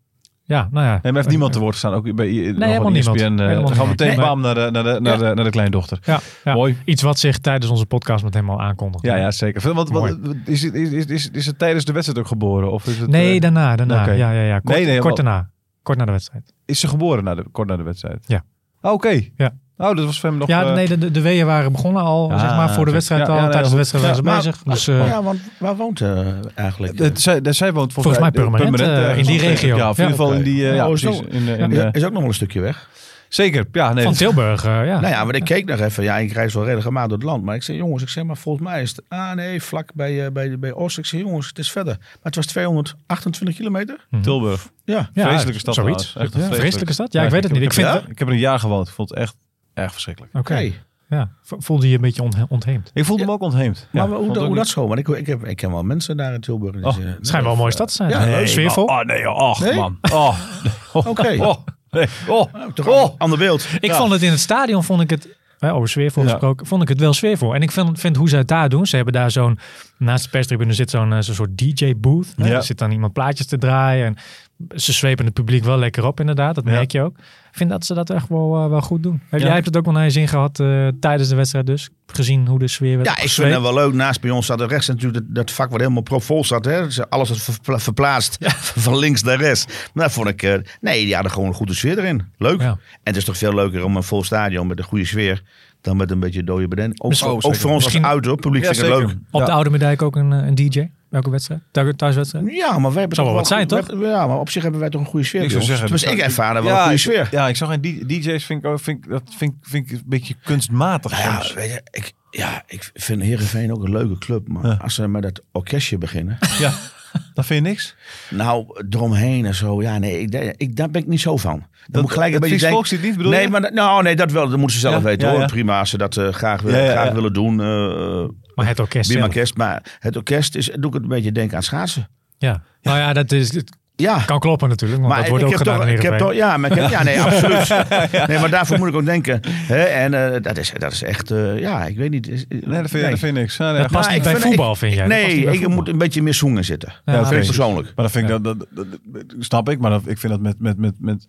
Ja, nou ja. Nee, maar heeft niemand te woord staan. Ook bij nee, helemaal niemand. Dan gaan we meteen bam naar de, naar de, naar ja. de, naar de kleindochter. Ja, ja. Mooi. Iets wat zich tijdens onze podcast met hem al aankondigt. Ja, ja zeker. Want, wat, is, is, is, is, is het tijdens de wedstrijd ook geboren? Of is het, nee, uh... daarna. daarna. Okay. Ja, ja, ja. Kort, nee, nee, kort daarna. Kort na de wedstrijd. Is ze geboren na de, kort na de wedstrijd? Ja. Oh, oké. Okay. Ja. Oh, dat was voor hem nog... Ja, nee, de, de weeën waren begonnen al, ah, zeg maar, voor de wedstrijd ja, al. Ja, nee, tijdens de wedstrijd ja, waren ze maar, bezig. Dus, uh, ja, want waar woont uh, eigenlijk? De, zij, de, zij woont volgens, volgens mij permanent, permanent uh, in die regio. Ja, of in ja, ieder geval okay. in die... Uh, ja, is, in, in, ja, uh, is ook nog wel een stukje weg. Zeker, ja. Nee, van Tilburg, uh, ja. Nou ja, maar ik keek nog even. Ja, ik reis wel redelijk maand door het land. Maar ik zei, jongens, ik zeg maar, volgens mij is het... Ah nee, vlak bij, uh, bij, bij Oost. Ik zei, jongens, het is verder. Maar het was tweehonderdachtentwintig kilometer. Mm. Tilburg. Ja. ja vreselijke stad. Zoiets. Echt een ja, vreselijke stad? Ja, ik weet het niet. Ik, vind ja? het... ik heb er een jaar gewoond. Ik vond het echt erg verschrikkelijk. Oké. Okay. Ja, voelde je een beetje on- ontheemd? Ik voelde ja. me ook ontheemd. Ja, maar hoe, hoe, hoe dat zo? Want ik, ik, heb, ik ken wel mensen daar in Tilburg. Dus, oh, het schijnt nee, wel een mooie stad te zijn. Ja, nee, sfeervol. Oh nee, och nee? man. Oh, Oké. Okay. Oh, nee. oh, nou, toch oh. ander beeld. Ik ja. vond het in het stadion, vond ik het... Hè, over sfeervol ja. gesproken, vond ik het wel sfeervol. En ik vind, vind hoe ze het daar doen. Ze hebben daar zo'n... Naast de perstribune zit zo'n, zo'n soort D J-booth. Ja. Er zit dan iemand plaatjes te draaien. En ze zwepen het publiek wel lekker op, inderdaad. Dat merk ja. je ook. Ik vind dat ze dat echt wel, uh, wel goed doen. Heb, ja. Jij hebt het ook wel naar je zin gehad uh, tijdens de wedstrijd dus. Gezien hoe de sfeer werd. Ja, ik vind dat wel leuk. Naast bij ons zat er rechts natuurlijk dat vak wat helemaal propvol zat. Hè. Alles was verpla- verplaatst ja. van links naar rechts. Maar dat vond ik... Uh, nee, die hadden gewoon een goede sfeer erin. Leuk. Ja. En het is toch veel leuker om een vol stadion met een goede sfeer... dan met een beetje dode bedenking. Ook, oh, ook voor ons als oud, hoor. Publiek ja, vind ik het leuk. Op ja. de Oude Meerdijk ook een, een D J? Welke wedstrijd? Thuiswedstrijd? Ja, maar wij hebben Zal toch wel wat zijn, toch? Wij, ja, maar op zich hebben wij toch een goede sfeer. Ik zou zeggen, dus ik ervaar daar wel ja, een goede sfeer. Ja, ik zag geen D J's. Vind ik, vind ik, dat vind, vind ik een beetje kunstmatig. Nou ja, weet je, ik, ja, ik vind Heerenveen ook een leuke club. Maar ja. als ze met dat orkestje beginnen... Ja, dat vind je niks? Nou, eromheen en zo. Ja, nee, ik, ik, daar ben ik niet zo van. Dan moet gelijk een beetje denken, niet, bedoel nee, je? Maar dat, nou, nee, dat wel. Dat moeten ze zelf ja, weten, ja, hoor. Ja. Prima, als ze dat uh, graag, willen, ja, ja, graag ja. willen doen... Uh, Maar het orkest, orkest. Maar het orkest is, doe ik het een beetje denken aan schaatsen. Ja, nou ja, dat is, het ja. kan kloppen natuurlijk. Want maar dat wordt ook gedaan toch, in Heerenveen. Ik heb toch, ja, maar ik heb, ja, nee, absoluut. Nee, maar daarvoor moet ik ook denken. Hè, en uh, dat, is, dat is echt, uh, ja, ik weet niet. Is, nee, dat vind, nee. Dat vind ik niks. Ja, nee, dat past niet bij voetbal, vind jij? Nee, ik moet een beetje meer zoenen zitten. Ja, dat vind ik persoonlijk. Maar dat vind ik, dat snap ik, maar ik vind dat met... met, met, met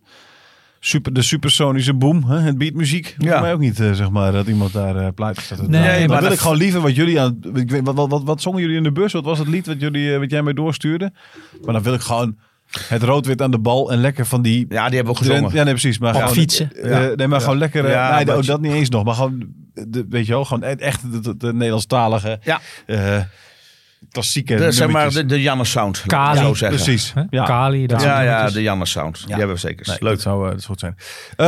Super, de supersonische boom, hè? Het beatmuziek. Ja. Voor mij ook niet, uh, zeg maar, dat iemand daar uh, plaatjes staat. Nee, nou, maar dan wil dat... ik gewoon liever wat jullie aan... Ik weet, wat, wat, wat, wat zongen jullie in de bus? Wat was het lied wat, jullie, uh, wat jij mee doorstuurde? Maar dan wil ik gewoon het rood-wit aan de bal en lekker van die... Ja, die hebben we gezongen. Ja, nee, precies. Maar gewoon, fietsen. Uh, ja. Nee, maar ja. gewoon lekker... Uh, ja, nee, dat, dat niet eens nog. Maar gewoon, de, weet je wel, gewoon echt de, de, de Nederlandstalige... Ja. Uh, klassieke de, zeg maar de, de Janne Sound. Kali, zou zeggen. Precies. Ja. Kali, dat ja, ja, de Janne Sound. Ja. Die hebben we zeker. Nee, leuk. Dat zou, uh, dat zou goed zijn.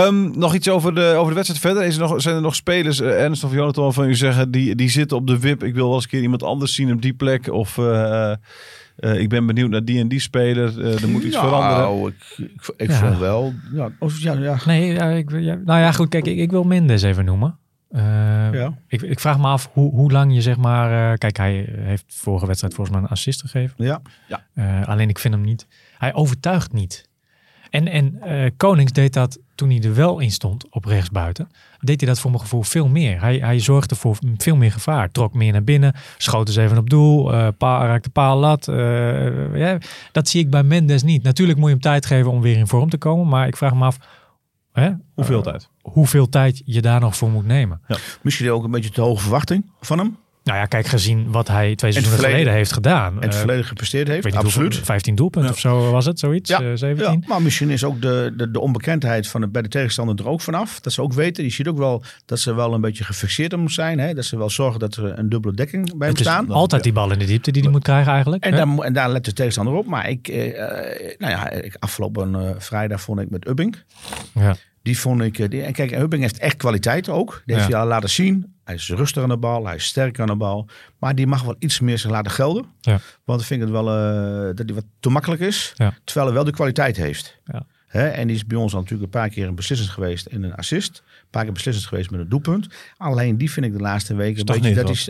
Um, nog iets over de, over de wedstrijd verder. Is er nog, zijn er nog spelers, uh, Ernst of Jonathan, van u zeggen, die, die zitten op de W I P. Ik wil wel eens een keer iemand anders zien op die plek. Of uh, uh, ik ben benieuwd naar die en die speler. Uh, er moet iets ja, veranderen. Ik, ik, ik ja. vond wel. Ja, of, ja, ja. Nee, ja, ik, ja, nou ja, goed. Kijk, ik, ik wil Mendes even noemen. Uh, ja. ik, ik vraag me af hoe, hoe lang je zeg maar... Uh, kijk, hij heeft vorige wedstrijd volgens mij een assist gegeven. Ja. Ja. Uh, alleen ik vind hem niet... Hij overtuigt niet. En, en uh, Konings deed dat toen hij er wel in stond op rechtsbuiten. Deed hij dat voor mijn gevoel veel meer. Hij, hij zorgde voor veel meer gevaar. Trok meer naar binnen. Schoot eens even op doel. Uh, paal, raakte paal lat. Uh, yeah. Dat zie ik bij Mendes niet. Natuurlijk moet je hem tijd geven om weer in vorm te komen. Maar ik vraag me af... Hè? Hoeveel uh, tijd? Hoeveel tijd je daar nog voor moet nemen. Ja. Misschien ook een beetje te hoge verwachting van hem. Nou ja, kijk, gezien wat hij twee seizoenen verleden, geleden heeft gedaan. En het verleden gepresteerd heeft, weet absoluut. Hoeveel, vijftien doelpunten ja. of zo was het, zoiets, ja. uh, zeventien. Ja, maar misschien is ook de, de, de onbekendheid van de, bij de tegenstander er ook vanaf. Dat ze ook weten, je ziet ook wel dat ze wel een beetje gefixeerd moet zijn. Hè? Dat ze wel zorgen dat er een dubbele dekking bij hem staan. Altijd die bal in de diepte die hij moet krijgen eigenlijk. En, dan, en daar let de tegenstander op. Maar ik, uh, nou ja, ik, afgelopen uh, vrijdag vond ik met Ubbink. Ja. Die vond ik... Die, en kijk, Ubbink heeft echt kwaliteit ook. Die heeft ja. hij al laten zien. Hij is rustig aan de bal. Hij is sterk aan de bal. Maar die mag wel iets meer zich laten gelden. Ja. Want ik vind het wel uh, dat hij wat te makkelijk is. Ja. Terwijl hij wel de kwaliteit heeft. Ja. He, en die is bij ons al natuurlijk een paar keer een beslissend geweest en een assist. Een paar keer beslissend geweest met een doelpunt. Alleen die vind ik de laatste weken... Een beetje niet, dat is,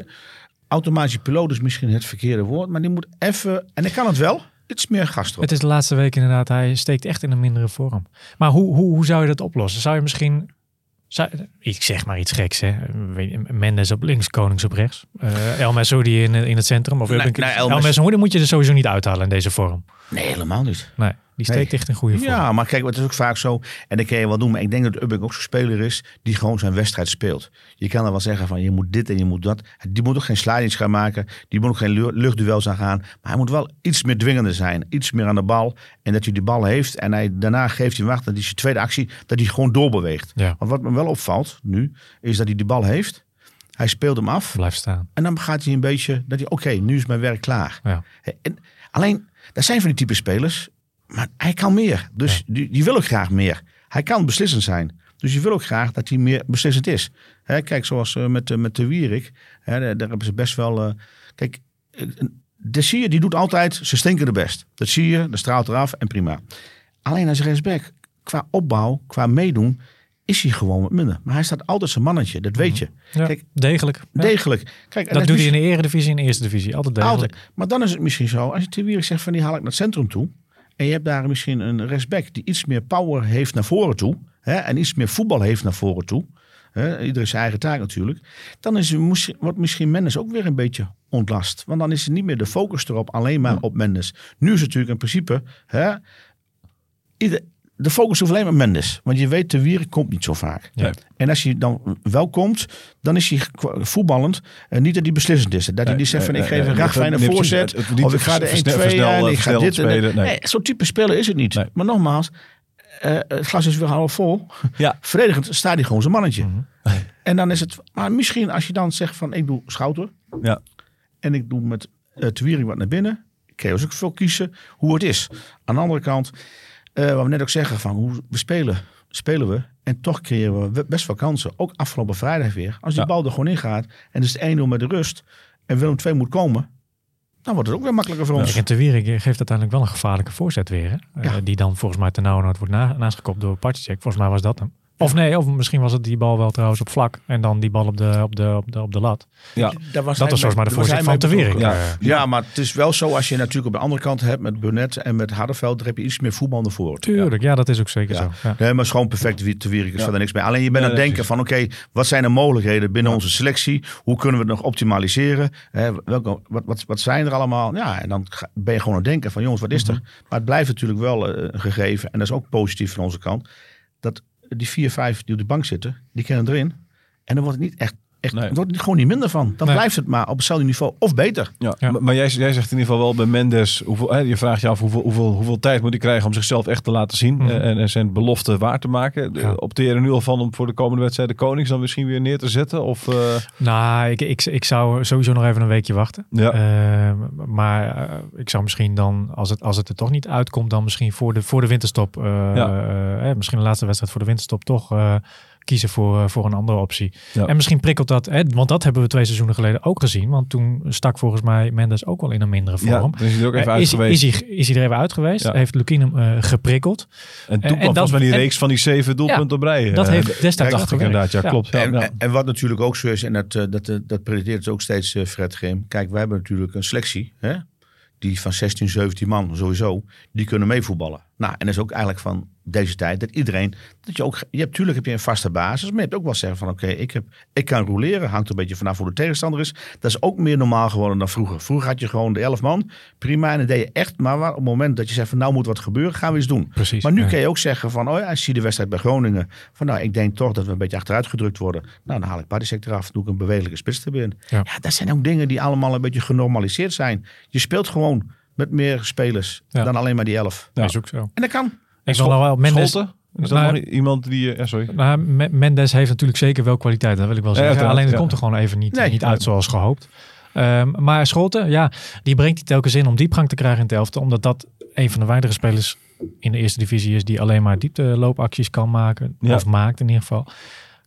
automatische piloot is misschien het verkeerde woord. Maar die moet even... En ik kan het wel... Iets meer gast op. Het is de laatste week inderdaad. Hij steekt echt in een mindere vorm. Maar hoe, hoe, hoe zou je dat oplossen? Zou je misschien... Zou, ik zeg maar iets geks, hè. Mendes op links, Konings op rechts. Uh, Elmasoudi in, in het centrum. Of nee, nee, Elmasoudi El moet je er sowieso niet uithalen in deze vorm. Nee, helemaal niet. Nee, die steekt nee. echt in goede vorm. Ja, maar kijk, het is ook vaak zo. En dat kan je wel doen. Maar ik denk dat Ubbink ook zo'n speler is die gewoon zijn wedstrijd speelt. Je kan er wel zeggen van je moet dit en je moet dat. Die moet ook geen slidings gaan maken. Die moet ook geen luchtduels aan gaan. Maar hij moet wel iets meer dwingender zijn. Iets meer aan de bal. En dat hij die bal heeft. En hij, daarna geeft hij wacht. Dat is je tweede actie. Dat hij gewoon doorbeweegt. Ja. Want wat me wel opvalt nu. Is dat hij die bal heeft. Hij speelt hem af. Blijft staan. En dan gaat hij een beetje. Dat hij oké, okay, nu is mijn werk klaar. Ja. En, alleen... Dat zijn van die type spelers, maar hij kan meer. Dus ja. die, die wil ook graag meer. Hij kan beslissend zijn. Dus je wil ook graag dat hij meer beslissend is. Hè, kijk, zoals met, met de Wierik. Hè, daar hebben ze best wel... Uh, kijk, de Sier die doet altijd, ze stinken de best. Dat zie je, dat straalt eraf en prima. Alleen als rechtsback, qua opbouw, qua meedoen... is hij gewoon met minder. Maar hij staat altijd zijn mannetje, dat weet je. Ja, kijk, degelijk. Degelijk. Ja. Kijk, en dat doet misschien... hij in de eredivisie en in de eerste divisie. Altijd degelijk. Altijd. Maar dan is het misschien zo, als je te Wierik zegt van die haal ik naar het centrum toe. En je hebt daar misschien een rechtsback die iets meer power heeft naar voren toe. Hè, en iets meer voetbal heeft naar voren toe. Hè, ieder zijn eigen taak natuurlijk. Dan is, wordt misschien Mendes ook weer een beetje ontlast. Want dan is er niet meer de focus erop alleen maar op Mendes. Nu is het natuurlijk in principe... Hè, ieder, de focus hoeft alleen maar Mendes. Want je weet, de Wierik komt niet zo vaak. Ja. En als hij dan wel komt, dan is hij voetballend. En niet dat hij beslissend is. Dat hij nee, niet zegt van nee, ik nee, geef nee, een graag fijne nee, voorzet. Het, het, het, of ik ga de één twee en ik ga dit. Spelen, en, nee. Nee, zo'n type speler is het niet. Nee. Maar nogmaals, uh, het glas is weer half vol. Ja. Verdedigend staat hij gewoon zijn mannetje. Mm-hmm. En dan is het, maar misschien als je dan zegt van ik doe Schouten. Ja. En ik doe met uh, de Wierik wat naar binnen. Ik kan dus ook veel kiezen hoe het is. Aan de andere kant... Uh, wat we net ook zeggen, van hoe we spelen, spelen we. En toch creëren we best wel kansen. Ook afgelopen vrijdag weer. Als die ja. bal er gewoon in gaat en is het één nul met de rust. En Willem twee moet komen. Dan wordt het ook weer makkelijker voor ja. ons. En Ter Wierik geeft uiteindelijk wel een gevaarlijke voorzet weer. Hè? Ja. Uh, die dan volgens mij ternauwernood wordt na, naastgekopt door Partijcheck. Volgens mij was dat hem. Of nee, of misschien was het die bal wel trouwens op vlak. En dan die bal op de, op de, op de, op de lat. Ja. Dat was volgens mij de voorzet van Ter Wierik. Ja. Ja. ja, maar het is wel zo als je natuurlijk op de andere kant hebt met Burnett en met Hardenveld. Daar heb je iets meer voetbal naar voren. Tuurlijk, ja. ja, dat is ook zeker ja. zo. Ja. Nee, maar schoon perfect Ter Wierik is ja. verder niks mee. Alleen je bent ja, aan het denken van oké, okay, wat zijn de mogelijkheden binnen ja. onze selectie? Hoe kunnen we het nog optimaliseren? Eh, welke, wat, wat, wat zijn er allemaal? Ja, en dan ben je gewoon aan het denken van jongens, wat is mm-hmm. er? Maar het blijft natuurlijk wel uh, gegeven. En dat is ook positief van onze kant. Dat... die vier, vijf die op de bank zitten, die kennen erin. En dan wordt het niet echt, echt nee. wordt het gewoon niet minder van. Dan nee. blijft het maar op hetzelfde niveau of beter. Ja. Ja. Maar, maar jij, jij zegt in ieder geval wel bij Mendes, hoeveel, hè, je vraagt je af hoeveel, hoeveel, hoeveel tijd moet hij krijgen om zichzelf echt te laten zien. Mm-hmm. En, en zijn belofte waar te maken. Ja. Opteren nu al van om voor de komende wedstrijd de Konings dan misschien weer neer te zetten? Of, uh... Nou, ik, ik, ik zou sowieso nog even een weekje wachten. Ja. Uh, maar uh, ik zou misschien dan, als het, als het er toch niet uitkomt, dan misschien voor de, voor de winterstop. Uh, ja. uh, eh, misschien de laatste wedstrijd voor de winterstop toch... Uh, kiezen voor, voor een andere optie. Ja. En misschien prikkelt dat, hè, want dat hebben we twee seizoenen geleden ook gezien. Want toen stak volgens mij Mendes ook wel in een mindere vorm. Ja, is hij er ook even uh, uit is, geweest. Is hij, is hij er even uit geweest? Ja. Heeft Lukien hem uh, geprikkeld? En toen kwam volgens mij die reeks en, van die zeven doelpunten op rij. Dat heeft destijds dacht ik inderdaad, ja, ja. klopt. Ja. En, en, en wat natuurlijk ook zo is, en dat, uh, dat, uh, dat presenteert het ook steeds uh, Fred Geem. Kijk, wij hebben natuurlijk een selectie, hè? Die van zestien, zeventien man sowieso, die kunnen meevoetballen. Nou, en dat is ook eigenlijk van deze tijd dat iedereen, dat je ook, je hebt, tuurlijk heb je een vaste basis, maar je hebt ook wel zeggen van oké, okay, ik heb, ik kan rouleren, hangt een beetje vanaf hoe de tegenstander is. Dat is ook meer normaal geworden dan vroeger. Vroeger had je gewoon de elf man, prima, en dan deed je echt, maar op het moment dat je zegt van nou moet wat gebeuren, gaan we iets doen. Precies, maar nu ja. kan je ook zeggen van oh ja, ik zie de wedstrijd bij Groningen, van nou ik denk toch dat we een beetje achteruit gedrukt worden. Nou, dan haal ik Partizek eraf, doe ik een bewegelijke spits erbij. Ja. ja, dat zijn ook dingen die allemaal een beetje genormaliseerd zijn. Je speelt gewoon met meer spelers ja. dan alleen maar die elf. Ja. Dat is ook zo. En dat kan. Ik zal wel Mendes. Scholten? Is dat nou, nog iemand die... Ja, sorry. Nou, Mendes heeft natuurlijk zeker wel kwaliteit. Dat wil ik wel zeggen. Ja, alleen het ja. komt er gewoon even niet, nee, niet uit zoals gehoopt. Um, maar Scholten, ja, die brengt die telkens in om diepgang te krijgen in het elftal. Omdat dat een van de weinige spelers in de eerste divisie is die alleen maar diepteloopacties kan maken. Ja. Of maakt in ieder geval.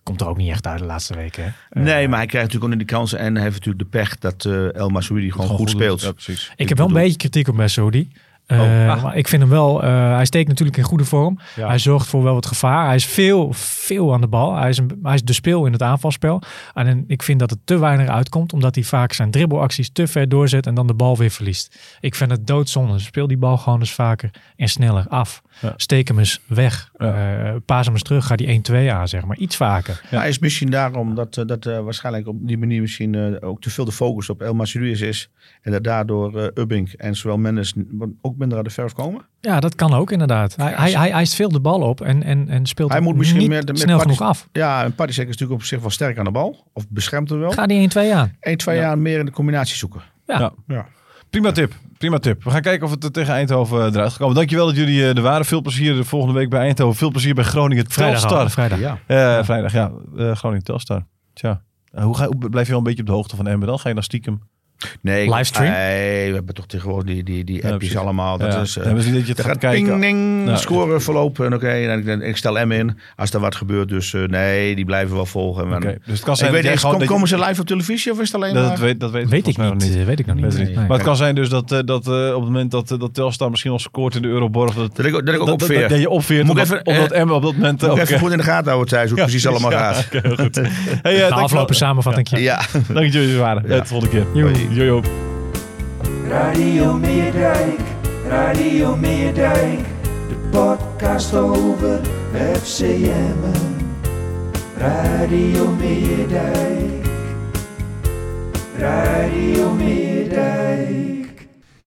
Komt er ook niet echt uit de laatste weken. Hè? Nee, uh, maar hij krijgt natuurlijk ook in de kansen. En hij heeft natuurlijk de pech dat uh, Elmasoudi gewoon, gewoon goed speelt. Ja, precies. Ik, ik heb wel bedoel. een beetje kritiek op Elmasoudi. Uh, oh, maar ik vind hem wel, uh, hij steekt natuurlijk in goede vorm. Ja. Hij zorgt voor wel wat gevaar. Hij is veel, veel aan de bal. Hij is, een, hij is de speel in het aanvalspel. En ik vind dat het te weinig uitkomt, omdat hij vaak zijn dribbelacties te ver doorzet en dan de bal weer verliest. Ik vind het doodzonde. Speel die bal gewoon eens vaker en sneller af. Ja. Steek hem eens weg. Ja. Uh, paas hem eens terug. Ga die één twee aan, zeg maar. Iets vaker. Ja. Hij is misschien daarom dat, dat uh, waarschijnlijk op die manier misschien uh, ook te veel de focus op Elmasoudi is. En dat daardoor uh, Ubbink en zowel Mendes ook minder aan de verf komen? Ja, dat kan ook inderdaad. Hij, hij, hij eist veel de bal op en, en, en speelt hij moet misschien niet met, met snel genoeg af. Ja, en Partizek is natuurlijk op zich wel sterk aan de bal. Of beschermt hem wel. Ga die één twee aan. één twee ja. aan meer in de combinatie zoeken. Ja. ja. ja. Prima tip. Prima tip. We gaan kijken of het er tegen Eindhoven eruit gekomen. Dankjewel dat jullie er waren. Veel plezier de volgende week bij Eindhoven. Veel plezier bij Groningen Telstar. Vrijdag. Ja. Uh, vrijdag, ja. Uh, Groningen Telstar. Tja. Uh, hoe, ga, hoe blijf je wel een beetje op de hoogte van Emmen? Dan ga je naar stiekem Nee, livestream? Nee, we hebben toch tegenwoordig die, die, die appjes ja, allemaal. Dat ja. is, uh, ja, dus dat je gaat kijken. Ding, ding, ja. Scoren verlopen en oké. Okay, en ik, ik stel M in als er wat gebeurt. Dus uh, nee, die blijven wel volgen. Maar, okay, dus het kan zijn ik weet echt, kom, komen ze live op televisie of is het alleen dat, maar... dat weet, dat weet, weet ik nog niet. niet. Weet ik nog niet. Nee, nee. Maar het kan zijn dus dat, uh, dat uh, op het moment dat, uh, dat Telstar misschien al scoort in de Euroborg... Dat, dat ik, dat ik ook opveer. Dat, dat je opveert moet omdat, even, omdat M op dat moment... Moet ook, even goed in de gaten houden, zij zoek precies allemaal gaat. Na aflopen samenvatting. Dank dat jullie waren. Tot volgende keer. Jojo. Radio Meerdijk, Radio Meerdijk, de podcast over F C Emmen. Radio Meerdijk, Radio Meerdijk.